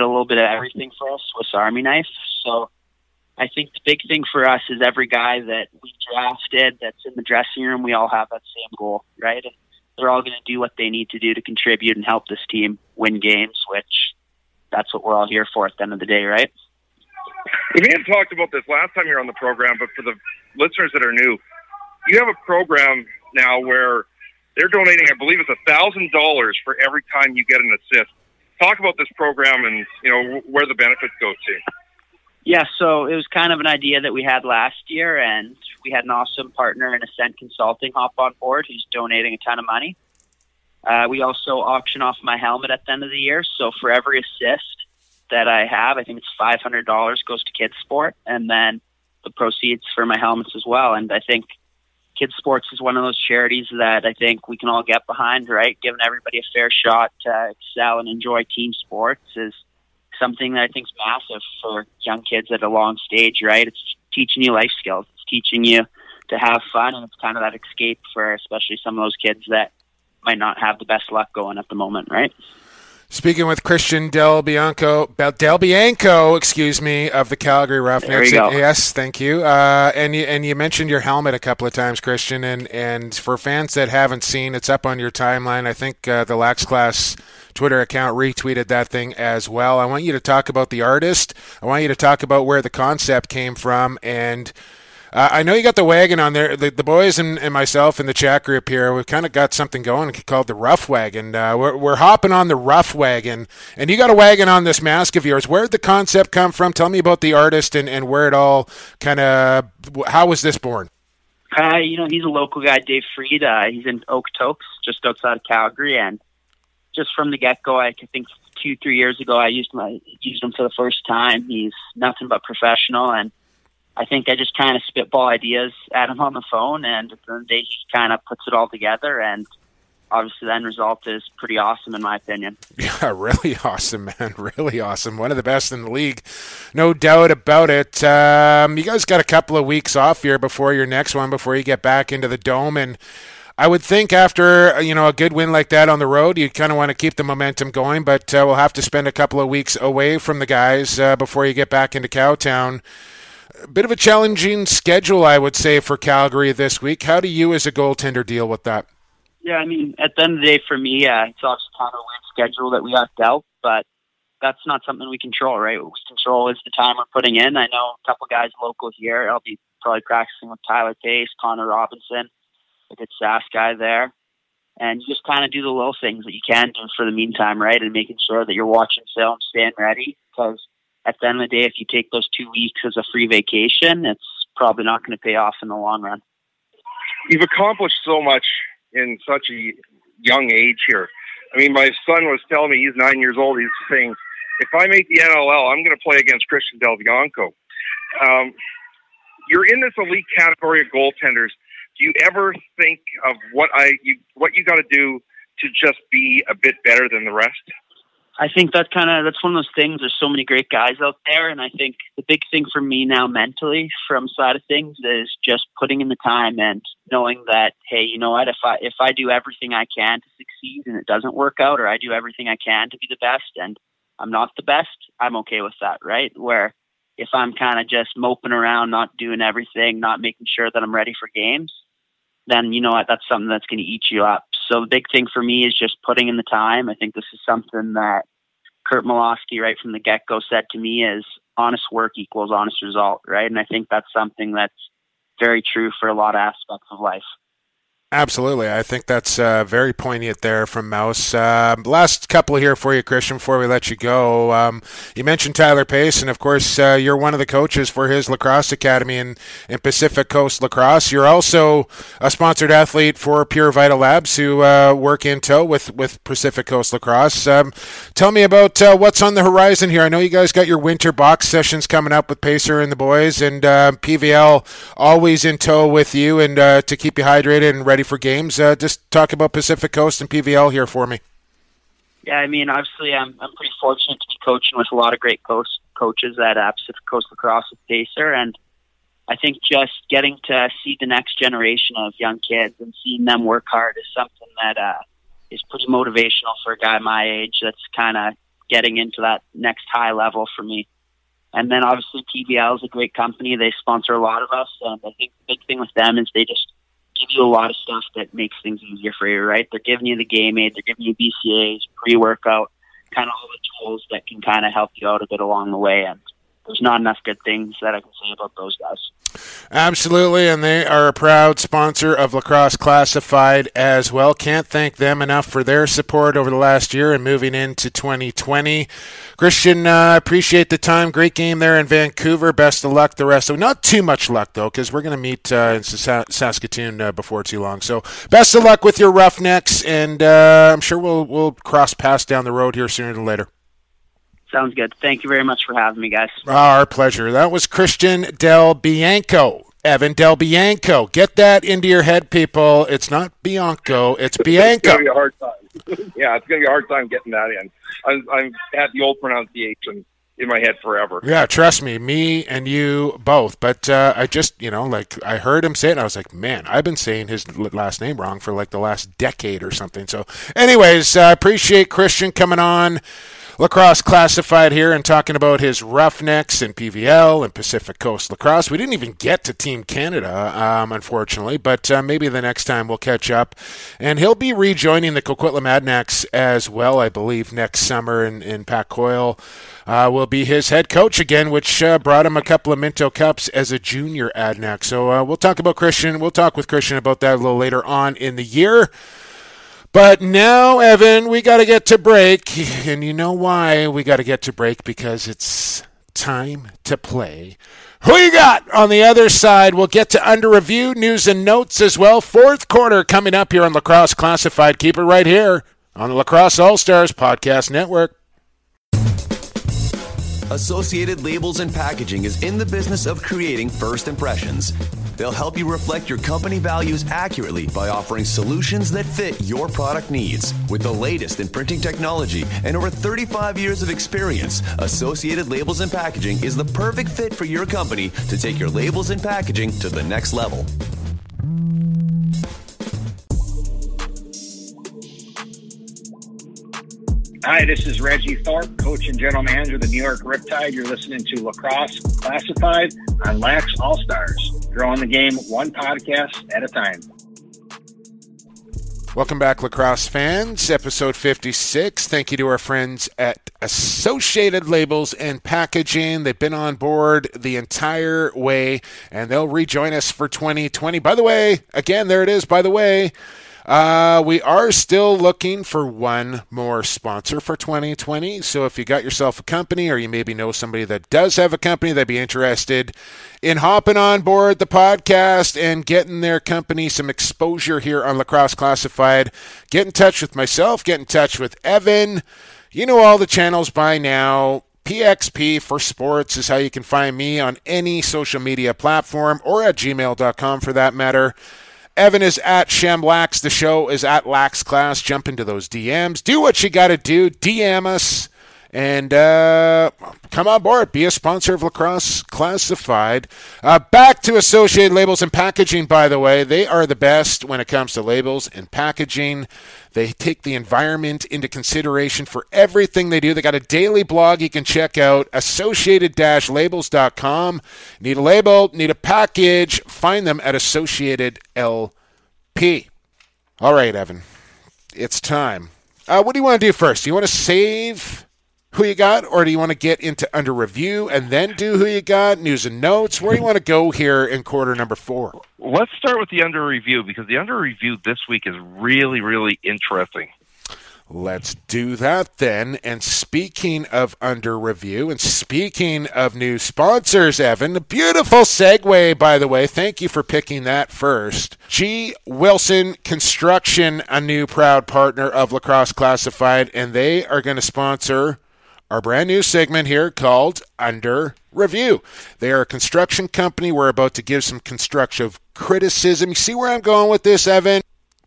a little bit of everything for us, Swiss Army knife. So I think the big thing for us is every guy that we drafted that's in the dressing room, we all have that same goal, right? And they're all going to do what they need to do to contribute and help this team win games, which that's what we're all here for at the end of the day, right? We may have talked about this last time you were on the program, but for the listeners that are new, you have a program now where they're donating, I believe it's $1,000 for every time you get an assist. Talk about this program and, you know, where the benefits go to. Yeah, so it was kind of an idea that we had last year, and we had an awesome partner in Ascent Consulting hop on board who's donating a ton of money. We also auction off my helmet at the end of the year. So for every assist that I have, I think it's $500 goes to Kids Sport, and then the proceeds for my helmets as well. And I think Kids Sports is one of those charities that I think we can all get behind, right? Giving everybody a fair shot to excel and enjoy team sports is something that I think is massive for young kids at a long stage, right? It's teaching you life skills. It's teaching you to have fun, and it's kind of that escape for especially some of those kids that might not have the best luck going at the moment, right? Speaking with Christian Del Bianco, of the Calgary Roughnecks. Yes, thank you. And you mentioned your helmet a couple of times, Christian. And for fans that haven't seen, it's up on your timeline. I think the Lax Class Twitter account retweeted that thing as well. I want you to talk about the artist. I want you to talk about where the concept came from, and I know you got the wagon on there. The boys and myself in the chat group here, we've kind of got something going called the Rough Wagon. We're hopping on the Rough Wagon, and you got a wagon on this mask of yours. Where did the concept come from? Tell me about the artist and where it all kind of – how was this born? He's a local guy, Dave Fried. He's in Okotoks, just outside of Calgary, and just from the get-go, I think 2-3 years ago, I used him for the first time. He's nothing but professional, and I think I just kind of spitball ideas at him on the phone, and at the end of the day, he kind of puts it all together, and obviously the end result is pretty awesome in my opinion. Yeah, really awesome, man. Really awesome. One of the best in the league. No doubt about it. You guys got a couple of weeks off here before your next one, before you get back into the Dome, and I would think after, you know, a good win like that on the road, you kind of want to keep the momentum going, but we'll have to spend a couple of weeks away from the guys before you get back into Cowtown. A bit of a challenging schedule, I would say, for Calgary this week. How do you as a goaltender deal with that? Yeah, I mean, at the end of the day, for me, it's also kind of a weird schedule that we got dealt, but that's not something we control, right? What we control is the time we're putting in. I know a couple guys local here. I'll be probably practicing with Tyler Pace, Connor Robinson, a good SAS guy there. and just kind of do the little things that you can do for the meantime, right? And making sure that you're watching film, staying ready, because at the end of the day, if you take those 2 weeks as a free vacation, it's probably not going to pay off in the long run. You've accomplished so much in such a young age here. I mean, my son was telling me, he's 9 years old, he's saying, if I make the NLL, I'm going to play against Christian Del Bianco. You're in this elite category of goaltenders. Do you ever think of what you got to do to just be a bit better than the rest? I think that's one of those things. There's so many great guys out there, and I think the big thing for me now mentally from side of things is just putting in the time and knowing that, hey, you know what, if I do everything I can to succeed and it doesn't work out, or I do everything I can to be the best and I'm not the best, I'm okay with that, right? Where if I'm kind of just moping around, not doing everything, not making sure that I'm ready for games, then you know what, that's something that's going to eat you up. So the big thing for me is just putting in the time. I think this is something that Kurt Milosky right from the get-go said to me is honest work equals honest result, right? And I think that's something that's very true for a lot of aspects of life. Absolutely. I think that's very poignant there from Mouse. Last couple here for you, Christian, before we let you go. You mentioned Tyler Pace, and of course, you're one of the coaches for his lacrosse academy in Pacific Coast Lacrosse. You're also a sponsored athlete for Pure Vital Labs, who work in tow with Pacific Coast Lacrosse. Tell me about what's on the horizon here. I know you guys got your winter box sessions coming up with Pacer and the boys, and PVL always in tow with you and to keep you hydrated and ready for games. Just talk about Pacific Coast and PVL here for me. Yeah, I mean, obviously I'm pretty fortunate to be coaching with a lot of great coaches at Pacific Coast Lacrosse with Pacer, and I think just getting to see the next generation of young kids and seeing them work hard is something that is pretty motivational for a guy my age that's kind of getting into that next high level for me. And then obviously PVL is a great company. They sponsor a lot of us, and I think the big thing with them is they just give you a lot of stuff that makes things easier for you, right? They're giving you the game aid, they're giving you BCAs, pre-workout, kind of all the tools that can kind of help you out a bit along the way, and there's not enough good things that I can say about those guys. Absolutely, and they are a proud sponsor of Lacrosse Classified as well. Can't thank them enough for their support over the last year and moving into 2020. Christian, appreciate the time. Great game there in Vancouver. Best of luck the rest of it. Not too much luck, though, because we're going to meet in Saskatoon before too long. So best of luck with your Roughnecks, and I'm sure we'll cross paths down the road here sooner than later. Sounds good. Thank you very much for having me, guys. Our pleasure. That was Christian Del Bianco. Evan Del Bianco. Get that into your head, people. It's not Bianco. It's Bianco. It's going to be a hard time. Yeah, it's going to be a hard time getting that in. I'm at the old pronunciation in my head forever. Yeah, trust me and you both. But I just, I heard him say it, and I was like, man, I've been saying his last name wrong for like the last decade or something. So anyways, I appreciate Christian coming on Lacrosse Classified here and talking about his Roughnecks and PVL and Pacific Coast Lacrosse. We didn't even get to Team Canada, unfortunately, but maybe the next time we'll catch up. And he'll be rejoining the Coquitlam Adnacks as well, I believe, next summer. And Pat Coyle will be his head coach again, which brought him a couple of Minto Cups as a junior Adnack. So we'll talk about Christian. We'll talk with Christian about that a little later on in the year. But now, Evan, we got to get to break, and you know why we got to get to break, because it's time to play Who You Got? On the other side, we'll get to under review, news and notes as well. Fourth quarter coming up here on Lacrosse Classified. Keep it right here on the Lacrosse All-Stars Podcast Network. Associated Labels and Packaging is in the business of creating first impressions. They'll help you reflect your company values accurately by offering solutions that fit your product needs. With the latest in printing technology and over 35 years of experience, Associated Labels and Packaging is the perfect fit for your company to take your labels and packaging to the next level. Hi, this is Reggie Thorpe, coach and general manager of the New York Riptide. You're listening to Lacrosse Classified on Lax All Stars, growing the game one podcast at a time. Welcome back, Lacrosse fans. Episode 56. Thank you to our friends at Associated Labels and Packaging. They've been on board the entire way, and they'll rejoin us for 2020. By the way, again, there it is, by the way. We are still looking for one more sponsor for 2020. So if you got yourself a company, or you maybe know somebody that does have a company that'd be interested in hopping on board the podcast and getting their company some exposure here on Lacrosse Classified, get in touch with myself, get in touch with Evan. You know all the channels by now. PXP for Sports is how you can find me on any social media platform, or at gmail.com for that matter. Evan is at Shemlax. The show is at Lax Class. Jump into those DMs. Do what you got to do. DM us and come on board. Be a sponsor of Lacrosse Classified. Back to Associated Labels and Packaging, by the way. They are the best when it comes to labels and packaging. They take the environment into consideration for everything they do. They got a daily blog you can check out, associated-labels.com. Need a label, need a package, find them at Associated LP. All right, Evan, it's time. What do you want to do first? Do you want to save who you got, or do you want to get into under review and then do who you got, news and notes? Where do you want to go here in quarter number four? Let's start with the under review, because the under review this week is really, really interesting. Let's do that then. And speaking of under review and speaking of new sponsors, Evan, a beautiful segue, by the way. Thank you for picking that first. G. Wilson Construction, a new proud partner of Lacrosse Classified, and they are going to sponsor our brand new segment here called Under Review. They are a construction company. We're about to give some constructive criticism. You see where I'm going with this, Evan?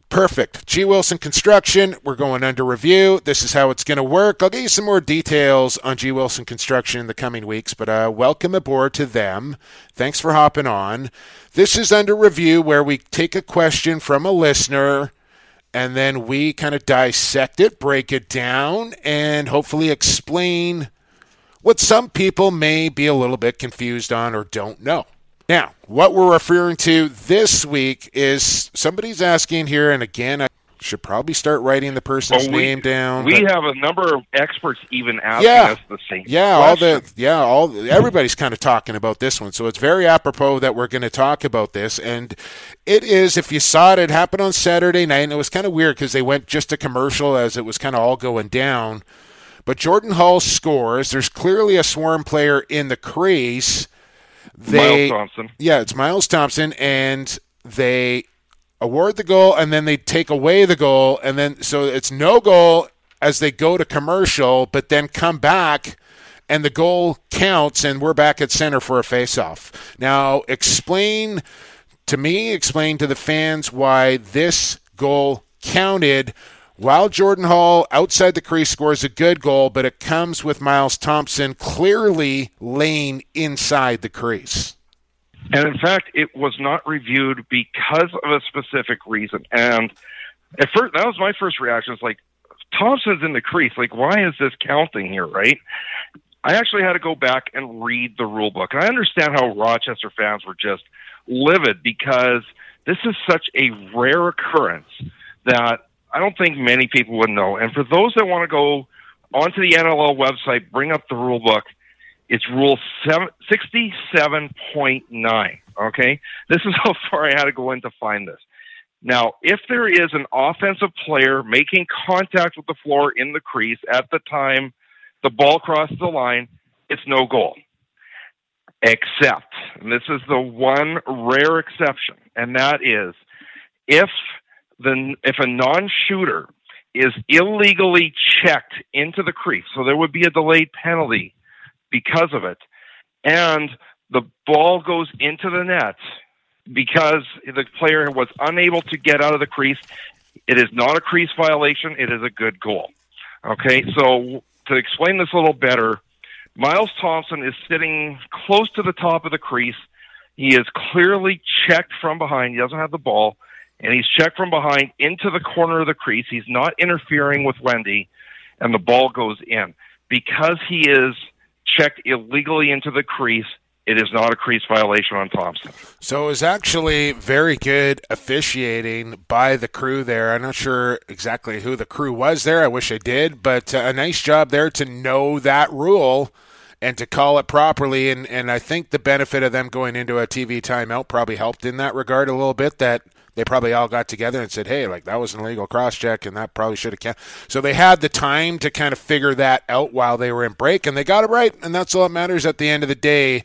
Perfect. G. Wilson Construction, we're going under review. This is how it's going to work. I'll get you some more details on G. Wilson Construction in the coming weeks, but welcome aboard to them. Thanks for hopping on. This is Under Review, where we take a question from a listener, and then we kind of dissect it, break it down, and hopefully explain what some people may be a little bit confused on or don't know. Now, what we're referring to this week is somebody's asking here, and again, I should probably start writing the person's name down. We have a number of experts even asking us the same question. Everybody's kind of talking about this one, so it's very apropos that we're going to talk about this. And it is, if you saw it, it happened on Saturday night, and it was kind of weird because they went just to commercial as it was kind of all going down. But Jordan Hall scores. There's clearly a Swarm player in the crease. Miles Thompson. Yeah, it's Miles Thompson, and they award the goal, and then they take away the goal, and then so it's no goal as they go to commercial, but then come back, and the goal counts, and we're back at center for a face-off. Now, explain to me, explain to the fans why this goal counted. While Jordan Hall, outside the crease, scores a good goal, but it comes with Miles Thompson clearly laying inside the crease. And, in fact, it was not reviewed because of a specific reason. And at first, that was my first reaction. It's like, Thompson's in the crease. Like, why is this counting here, right? I actually had to go back and read the rule book. And I understand how Rochester fans were just livid, because this is such a rare occurrence that I don't think many people would know. And for those that want to go onto the NLL website, bring up the rule book, it's Rule 67.9, okay? This is how far I had to go in to find this. Now, if there is an offensive player making contact with the floor in the crease at the time the ball crosses the line, it's no goal. Except, and this is the one rare exception, and that is if a non-shooter is illegally checked into the crease, so there would be a delayed penalty because of it, and the ball goes into the net because the player was unable to get out of the crease, it is not a crease violation, it is a good goal. Okay, so to explain this a little better, Miles Thompson is sitting close to the top of the crease. He is clearly checked from behind. He doesn't have the ball. And he's checked from behind into the corner of the crease. He's not interfering with Wendy, and the ball goes in. Because he is checked illegally into the crease, it is not a crease violation on Thompson. So it was actually very good officiating by the crew there. I'm not sure exactly who the crew was there. I wish I did. But a nice job there to know that rule and to call it properly, and I think the benefit of them going into a TV timeout probably helped in that regard a little bit, that they probably all got together and said, hey, like, that was an illegal cross-check, and that probably should have counted. So they had the time to kind of figure that out while they were in break, and they got it right, and that's all that matters at the end of the day.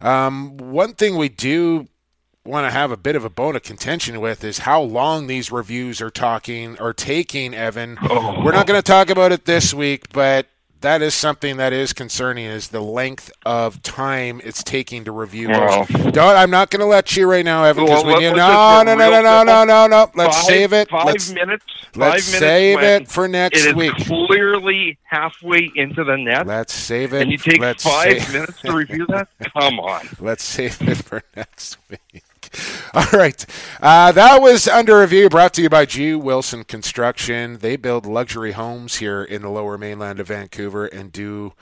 One thing we do want to have a bit of a bone of contention with is how long these reviews are taking, Evan. Oh. We're not going to talk about it this week, but that is something that is concerning, is the length of time it's taking to review. Wow. I'm not going to let you right now, Evan, because no. Let's save it. 5 minutes. Let's save it for next week. It is clearly halfway into the net. Let's save it. And you take 5 minutes to review that? Come on. Let's save it for next week. All right. That was Under Review, brought to you by G. Wilson Construction. They build luxury homes here in the Lower Mainland of Vancouver and do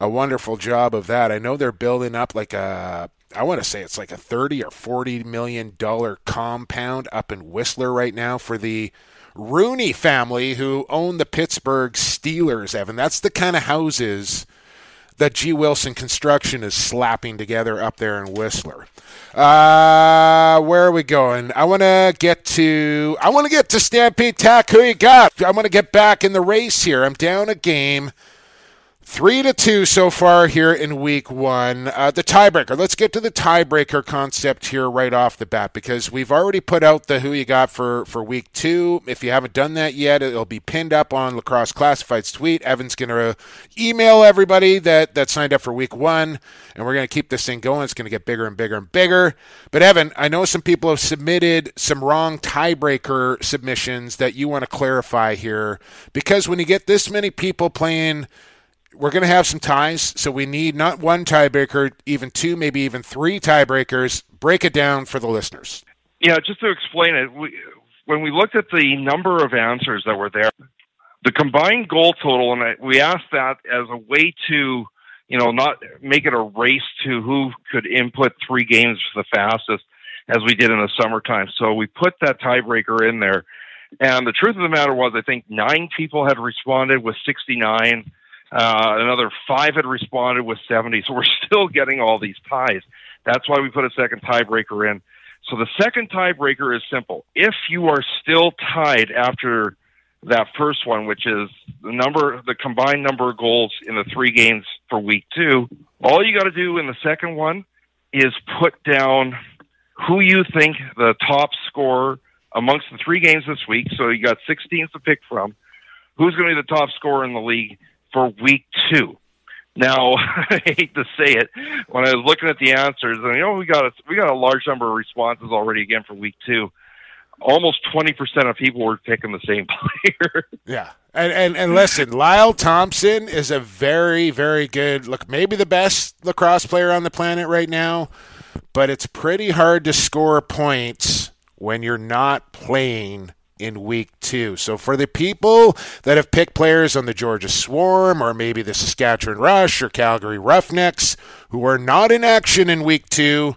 a wonderful job of that. I know they're building up like I want to say it's like a $30 or $40 million compound up in Whistler right now for the Rooney family who own the Pittsburgh Steelers, Evan. That's the kind of houses that G. Wilson Construction is slapping together up there in Whistler. Where are we going? I want to get to Stampede Tech. Who you got? I want to get back in the race here. I'm down a game, 3-2 so far here in week one. The tiebreaker. Let's get to the tiebreaker concept here right off the bat, because we've already put out the who you got for week two. If you haven't done that yet, it'll be pinned up on Lacrosse Classified's tweet. Evan's going to email everybody that signed up for week one, and we're going to keep this thing going. It's going to get bigger and bigger and bigger. But Evan, I know some people have submitted some wrong tiebreaker submissions that you want to clarify here, because when you get this many people playing, we're going to have some ties, so we need not one tiebreaker, even two, maybe even three tiebreakers. Break it down for the listeners. Yeah, just to explain it, when we looked at the number of answers that were there, the combined goal total, and we asked that as a way to, not make it a race to who could input three games the fastest, as we did in the summertime. So we put that tiebreaker in there, and the truth of the matter was, I think 9 people had responded with 69. Another 5 had responded with 70, so we're still getting all these ties. That's why we put a second tiebreaker in. So the second tiebreaker is simple. If you are still tied after that first one, which is the combined number of goals in the 3 games for week 2, all you got to do in the second one is put down who you think the top scorer amongst the 3 games this week. So you got 6 teams to pick from. Who's going to be the top scorer in the league for week 2. Now, I hate to say it, when I was looking at the answers, and we got a large number of responses already again for week 2. Almost 20% of people were picking the same player. Yeah, and listen, Lyle Thompson is a very, very good look. Maybe the best lacrosse player on the planet right now, but it's pretty hard to score points when you're not playing in week 2. So for the people that have picked players on the Georgia Swarm or maybe the Saskatchewan Rush or Calgary Roughnecks who are not in action in week 2,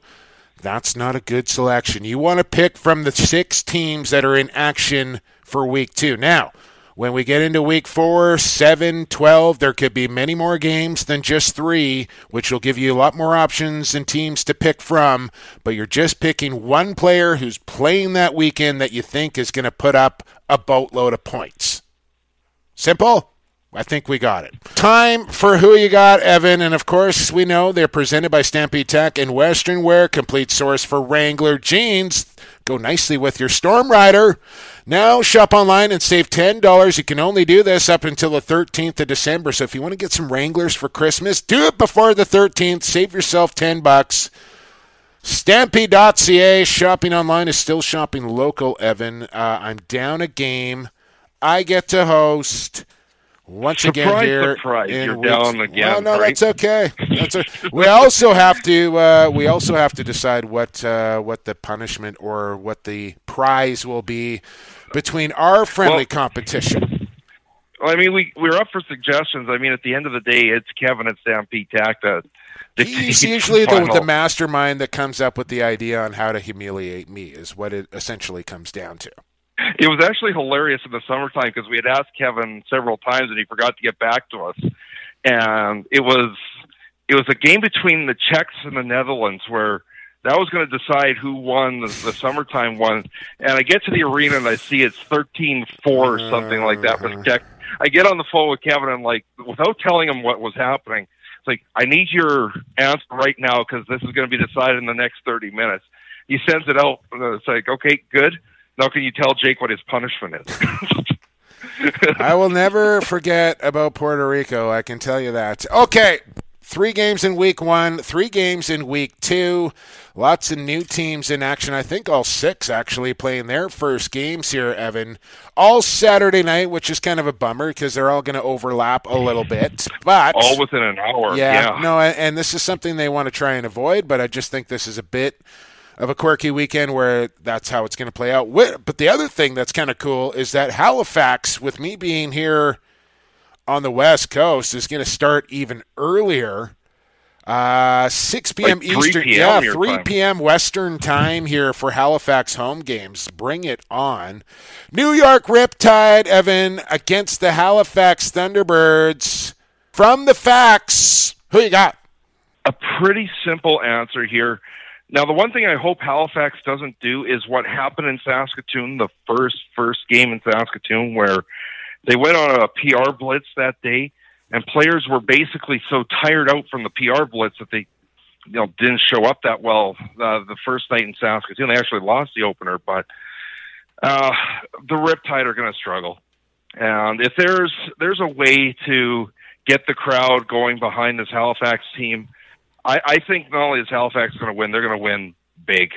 that's not a good selection. You want to pick from the 6 teams that are in action for week 2. Now, when we get into week 4, 7, 12, there could be many more games than just 3, which will give you a lot more options and teams to pick from, but you're just picking one player who's playing that weekend that you think is going to put up a boatload of points. Simple? I think we got it. Time for Who You Got, Evan, and of course we know they're presented by Stampede Tech and Western Wear, complete source for Wrangler jeans. Go nicely with your Storm Rider. Now shop online and save $10. You can only do this up until the 13th of December. So if you want to get some Wranglers for Christmas, do it before the 13th. Save yourself $10. Stampede.ca. Shopping online is still shopping local, Evan. I'm down a game. I get to host once again here. Surprise. You're down again. No, right? That's okay. We also have to decide what the punishment or what the prize will be between our friendly competition. I mean, we're up for suggestions. I mean, at the end of the day, it's Kevin at Stampede Tech that he's usually the mastermind that comes up with the idea on how to humiliate me. Is what it essentially comes down to. It was actually hilarious in the summertime because we had asked Kevin several times and he forgot to get back to us. And it was a game between the Czechs and the Netherlands where That was going to decide who won the summertime one. And I get to the arena and I see it's 13-4 or something like that. I get on the phone with Kevin and, like, without telling him what was happening, it's like, I need your answer right now because this is going to be decided in the next 30 minutes. He sends it out. And it's like, okay, good. Now can you tell Jake what his punishment is? I will never forget about Puerto Rico. I can tell you that. Okay. 3 games in week 1, 3 games in week 2. Lots of new teams in action. I think all 6 actually playing their first games here, Evan. All Saturday night, which is kind of a bummer because they're all going to overlap a little bit. But all within an hour. Yeah. No, and this is something they want to try and avoid, but I just think this is a bit of a quirky weekend where that's how it's going to play out. But the other thing that's kind of cool is that Halifax, with me being here on the West Coast, is going to start even earlier, 6 p.m. Like Eastern. 3 p.m. Western time here for Halifax home games. Bring it on. New York Riptide, Evan, against the Halifax Thunderbirds. From the facts, who you got? A pretty simple answer here. Now, the one thing I hope Halifax doesn't do is what happened in Saskatoon, the first game in Saskatoon, where they went on a PR blitz that day, and players were basically so tired out from the PR blitz that they didn't show up that well the first night in Saskatoon. They actually lost the opener, but the Riptide are going to struggle. And if there's a way to get the crowd going behind this Halifax team, I think not only is Halifax going to win, they're going to win big.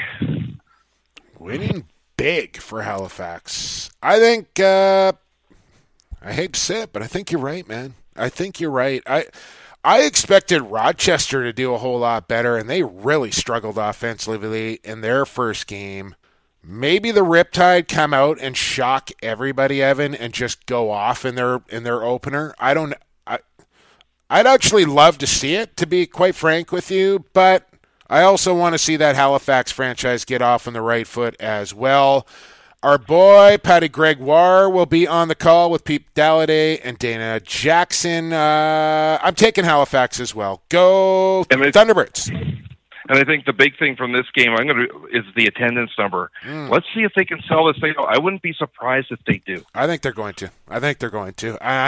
Winning big for Halifax. I think, I hate to say it, but I think you're right, man. I think you're right. I expected Rochester to do a whole lot better, and they really struggled offensively in their first game. Maybe the Riptide come out and shock everybody, Evan, and just go off in their opener. I'd actually love to see it, to be quite frank with you, but I also want to see that Halifax franchise get off on the right foot as well. Our boy, Patty Gregoire, will be on the call with Pete Dalladay and Dana Jackson. I'm taking Halifax as well. Go Thunderbirds. And I think the big thing from this game is the attendance number. Let's see if they can sell this thing. I wouldn't be surprised if they do. I think they're going to. I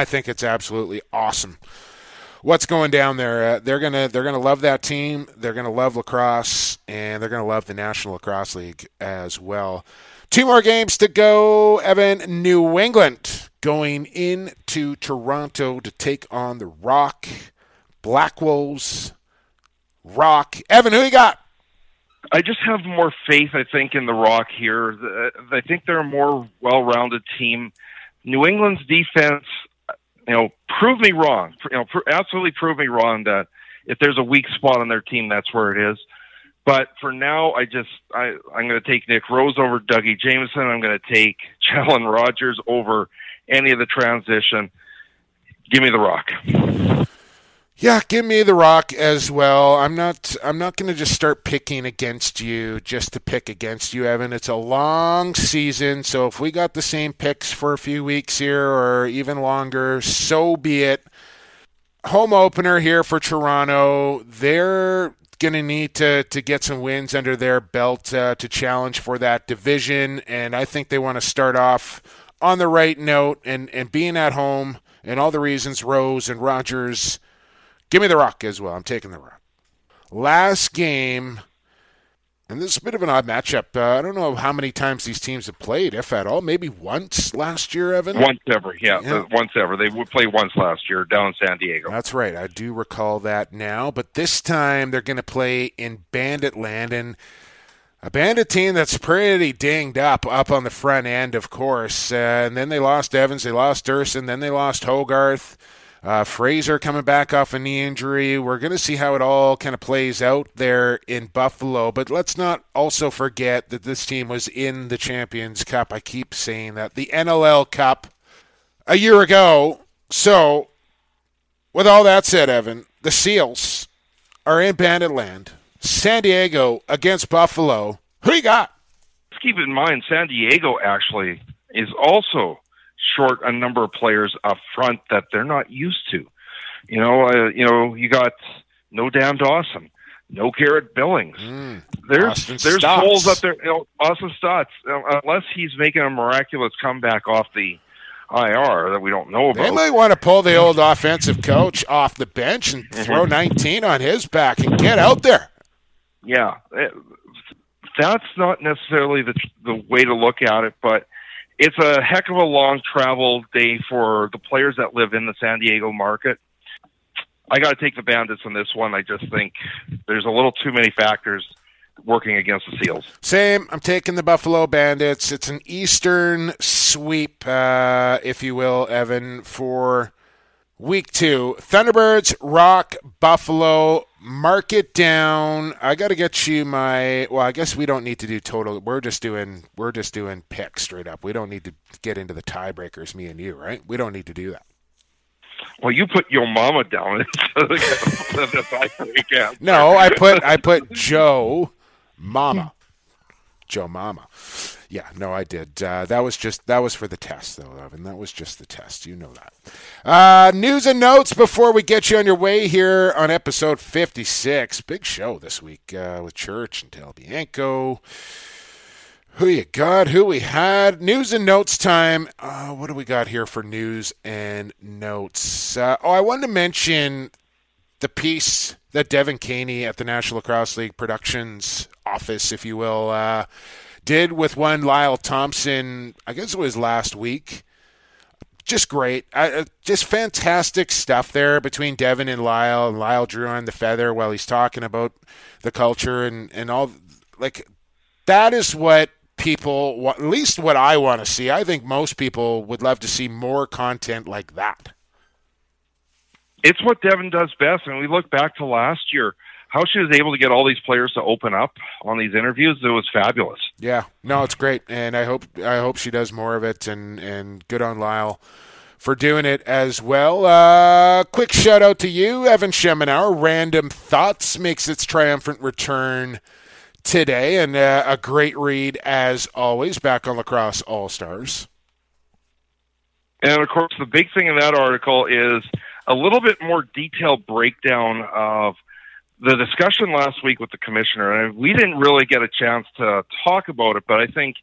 think it's absolutely awesome what's going down there. They're gonna love that team. They're gonna love lacrosse, and they're gonna love the National Lacrosse League as well. 2 more games to go, Evan. New England going into Toronto to take on the Rock. Black Wolves, Rock. Evan, who you got? I just have more faith, I think, in the Rock here. I think they're a more well-rounded team. New England's defense, prove me wrong. Absolutely prove me wrong that if there's a weak spot on their team, that's where it is. But for now, I'm going to take Nick Rose over Dougie Jameson. I'm going to take Jalen Rogers over any of the transition. Give me the Rock. Yeah, give me the Rock as well. I'm not going to just start picking against you just to pick against you, Evan. It's a long season, so if we got the same picks for a few weeks here or even longer, so be it. Home opener here for Toronto. They're going to need to get some wins under their belt to challenge for that division, and I think they want to start off on the right note and being at home and all the reasons Rose and Rogers. Give me the Rock as well. I'm taking the Rock. Last game, and this is a bit of an odd matchup. I don't know how many times these teams have played, if at all. Maybe once last year, Evan? Once ever, yeah. Once ever. They would play once last year down in San Diego. That's right. I do recall that now. But this time they're going to play in Bandit Land, and a Bandit team that's pretty dinged up on the front end, of course. And then they lost Evans, they lost Durson, then they lost Hogarth. Fraser coming back off a knee injury. We're going to see how it all kind of plays out there in Buffalo. But let's not also forget that this team was in the Champions Cup. I keep saying that. The NLL Cup a year ago. So, with all that said, Evan, the Seals are in Bandit Land. San Diego against Buffalo. Who you got? Let's keep in mind, San Diego actually is also short a number of players up front that they're not used to. You got no Dan Dawson, no Garrett Billings. There's goals up there. Austin Stotts, unless he's making a miraculous comeback off the IR that we don't know about. They might want to pull the old offensive coach off the bench and throw 19 on his back and get out there. Yeah, that's not necessarily the way to look at it, but it's a heck of a long travel day for the players that live in the San Diego market. I got to take the Bandits on this one. I just think there's a little too many factors working against the Seals. Same. I'm taking the Buffalo Bandits. It's an Eastern sweep, if you will, Evan, for week two. Thunderbirds, Rock, Buffalo, mark it down. I got to get you my – well, I guess we don't need to do total. We're just doing picks straight up. We don't need to get into the tiebreakers, me and you, right? We don't need to do that. Well, you put your mama down. No, I put Joe Mama. Joe Mama. Yeah, no, I did. That was for the test, though, Evan. That was just the test. You know that. News and notes before we get you on your way here on episode 56. Big show this week with Church and Del Bianco. Who you got? Who we had? News and notes time. What do we got here for news and notes? I wanted to mention the piece that Devin Caney at the National Lacrosse League Productions office, if you will, did with one Lyle Thompson. I guess it was last week. Just great. Just fantastic stuff there between Devin and Lyle. And Lyle drew on the feather while he's talking about the culture and all. Like, that is what people, at least what I want to see. I think most people would love to see more content like that. It's what Devin does best. And we look back to last year, how she was able to get all these players to open up on these interviews. It was fabulous. Yeah, no, it's great. And I hope she does more of it, and good on Lyle for doing it as well. Quick shout out to you, Evan Schemenauer. Random Thoughts makes its triumphant return today, and a great read as always, back on Lacrosse All-Stars. And of course, the big thing in that article is a little bit more detailed breakdown of the discussion last week with the commissioner. And we didn't really get a chance to talk about it, but I think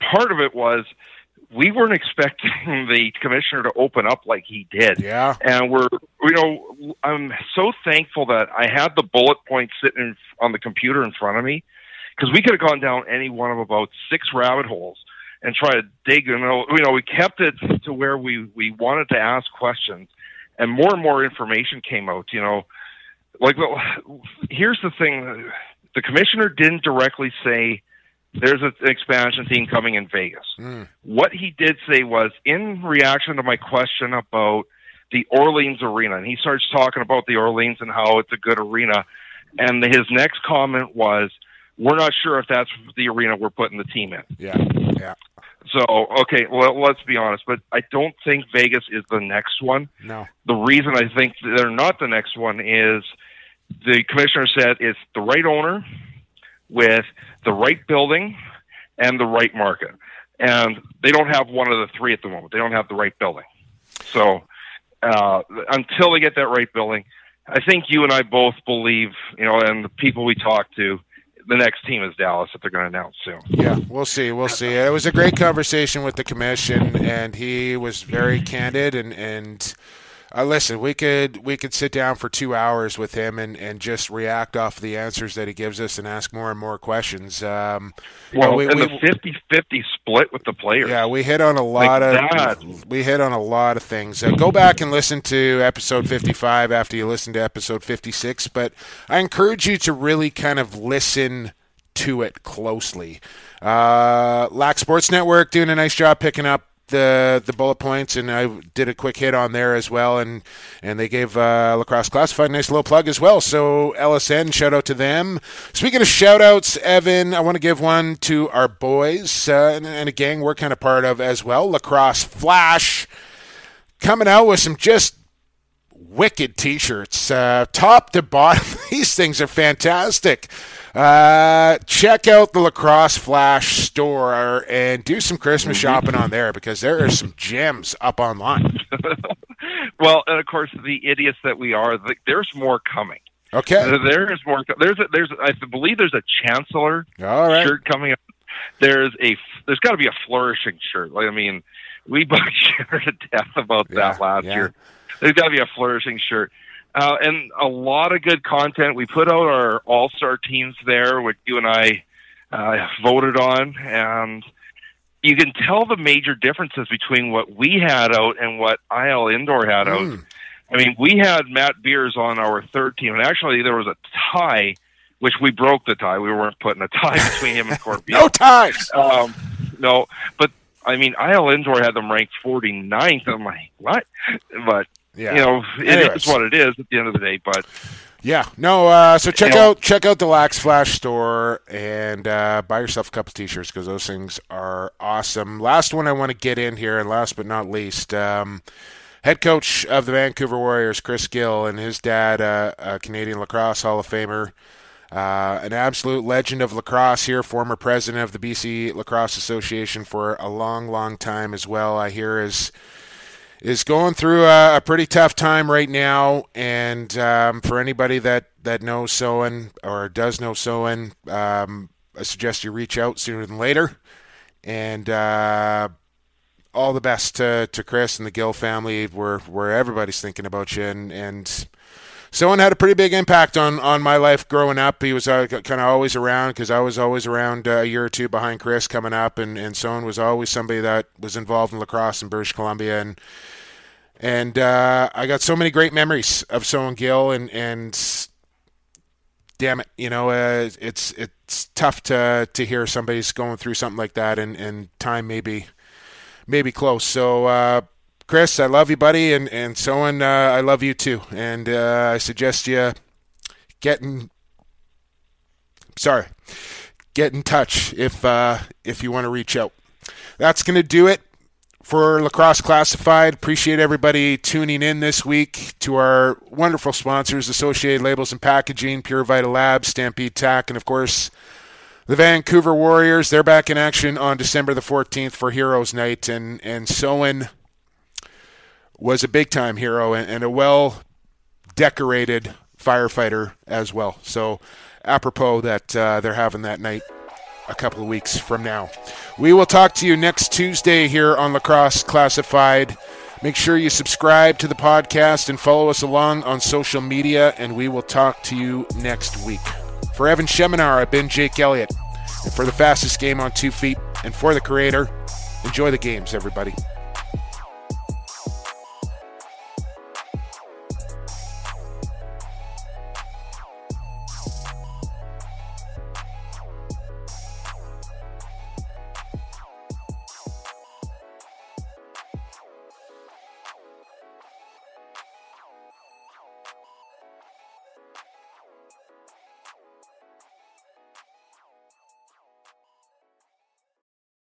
part of it was we weren't expecting the commissioner to open up like he did. Yeah. And I'm so thankful that I had the bullet points sitting on the computer in front of me, because we could have gone down any one of about six rabbit holes and try to dig. We kept it to where we wanted to ask questions, and more information came out. Like, here's the thing. The commissioner didn't directly say, there's an expansion team coming in Vegas. Mm. What he did say was, in reaction to my question about the Orleans Arena, and he starts talking about the Orleans and how it's a good arena, and his next comment was, we're not sure if that's the arena we're putting the team in. Yeah. So, okay, well, let's be honest, but I don't think Vegas is the next one. No. The reason I think they're not the next one is the commissioner said it's the right owner, with the right building and the right market. And they don't have one of the three at the moment. They don't have the right building. So until they get that right building, I think you and I both believe, and the people we talk to, the next team is Dallas that they're going to announce soon. Yeah, we'll see. It was a great conversation with the commission, and he was very candid and listen, we could sit down for 2 hours with him and just react off the answers that he gives us and ask more and more questions. The 50-50 split with the players. Yeah, we hit on a lot of things. Go back and listen to episode 55 after you listen to episode 56. But I encourage you to really kind of listen to it closely. Lac Sports Network doing a nice job picking up the bullet points, and I did a quick hit on there as well, and they gave Lacrosse Classified a nice little plug as well. So LSN, shout out to them. Speaking of shout outs, Evan, I want to give one to our boys and a gang we're kind of part of as well, Lacrosse Flash, coming out with some just wicked t-shirts, top to bottom. These things are fantastic. Check out the Lacrosse Flash store and do some Christmas shopping on there, because there are some gems up online. Well, and of course, the idiots that we are, there's more coming. Okay. There is more. I believe there's a Chancellor shirt coming up. There's got to be a flourishing shirt. Like, I mean, we bugged you to death about that last year. There's got to be a flourishing shirt. And a lot of good content. We put out our all-star teams there, which you and I voted on. And you can tell the major differences between what we had out and what IL Indoor had out. I mean, we had Matt Beers on our third team. And actually, there was a tie, which we broke the tie. We weren't putting a tie between him and Corbett. No ties! No. But, I mean, IL Indoor had them ranked 49th. I'm like, what? But... yeah. You know, it is what it is at the end of the day, but yeah, no. So check out the Lax Flash store and buy yourself a couple of t-shirts because those things are awesome. Last one I want to get in here, and last but not least, head coach of the Vancouver Warriors, Chris Gill, and his dad, a Canadian Lacrosse Hall of Famer, an absolute legend of lacrosse here, former president of the BC Lacrosse Association for a long, long time as well. I hear is going through a pretty tough time right now, and for anybody that knows Sowen or does know Sowen, I suggest you reach out sooner than later. And all the best to Chris and the Gill family, where everybody's thinking about you. And Sowen had a pretty big impact on my life growing up. He was kind of always around because I was always around a year or two behind Chris coming up, and Sowen was always somebody that was involved in lacrosse in British Columbia, and I got so many great memories of Sowen Gill, and damn it, you know, it's tough to hear somebody's going through something like that, and time maybe close. So Chris, I love you, buddy, and Sowen, I love you too, and I suggest you get in touch if you want to reach out. That's gonna do it for Lacrosse Classified. Appreciate everybody tuning in this week to our wonderful sponsors, Associated Labels and Packaging, Pure Vita Labs, Stampede Tech, and of course, the Vancouver Warriors. They're back in action on December the 14th for Heroes Night, and Sowen was a big-time hero and a well-decorated firefighter as well. So apropos that they're having that night a couple of weeks from now. We will talk to you next Tuesday here on Lacrosse Classified. Make sure you subscribe to the podcast and follow us along on social media, and we will talk to you next week. For Evan Schemenauer, I've been Jake Elliott. And for the fastest game on 2 feet, and for the creator, enjoy the games, everybody.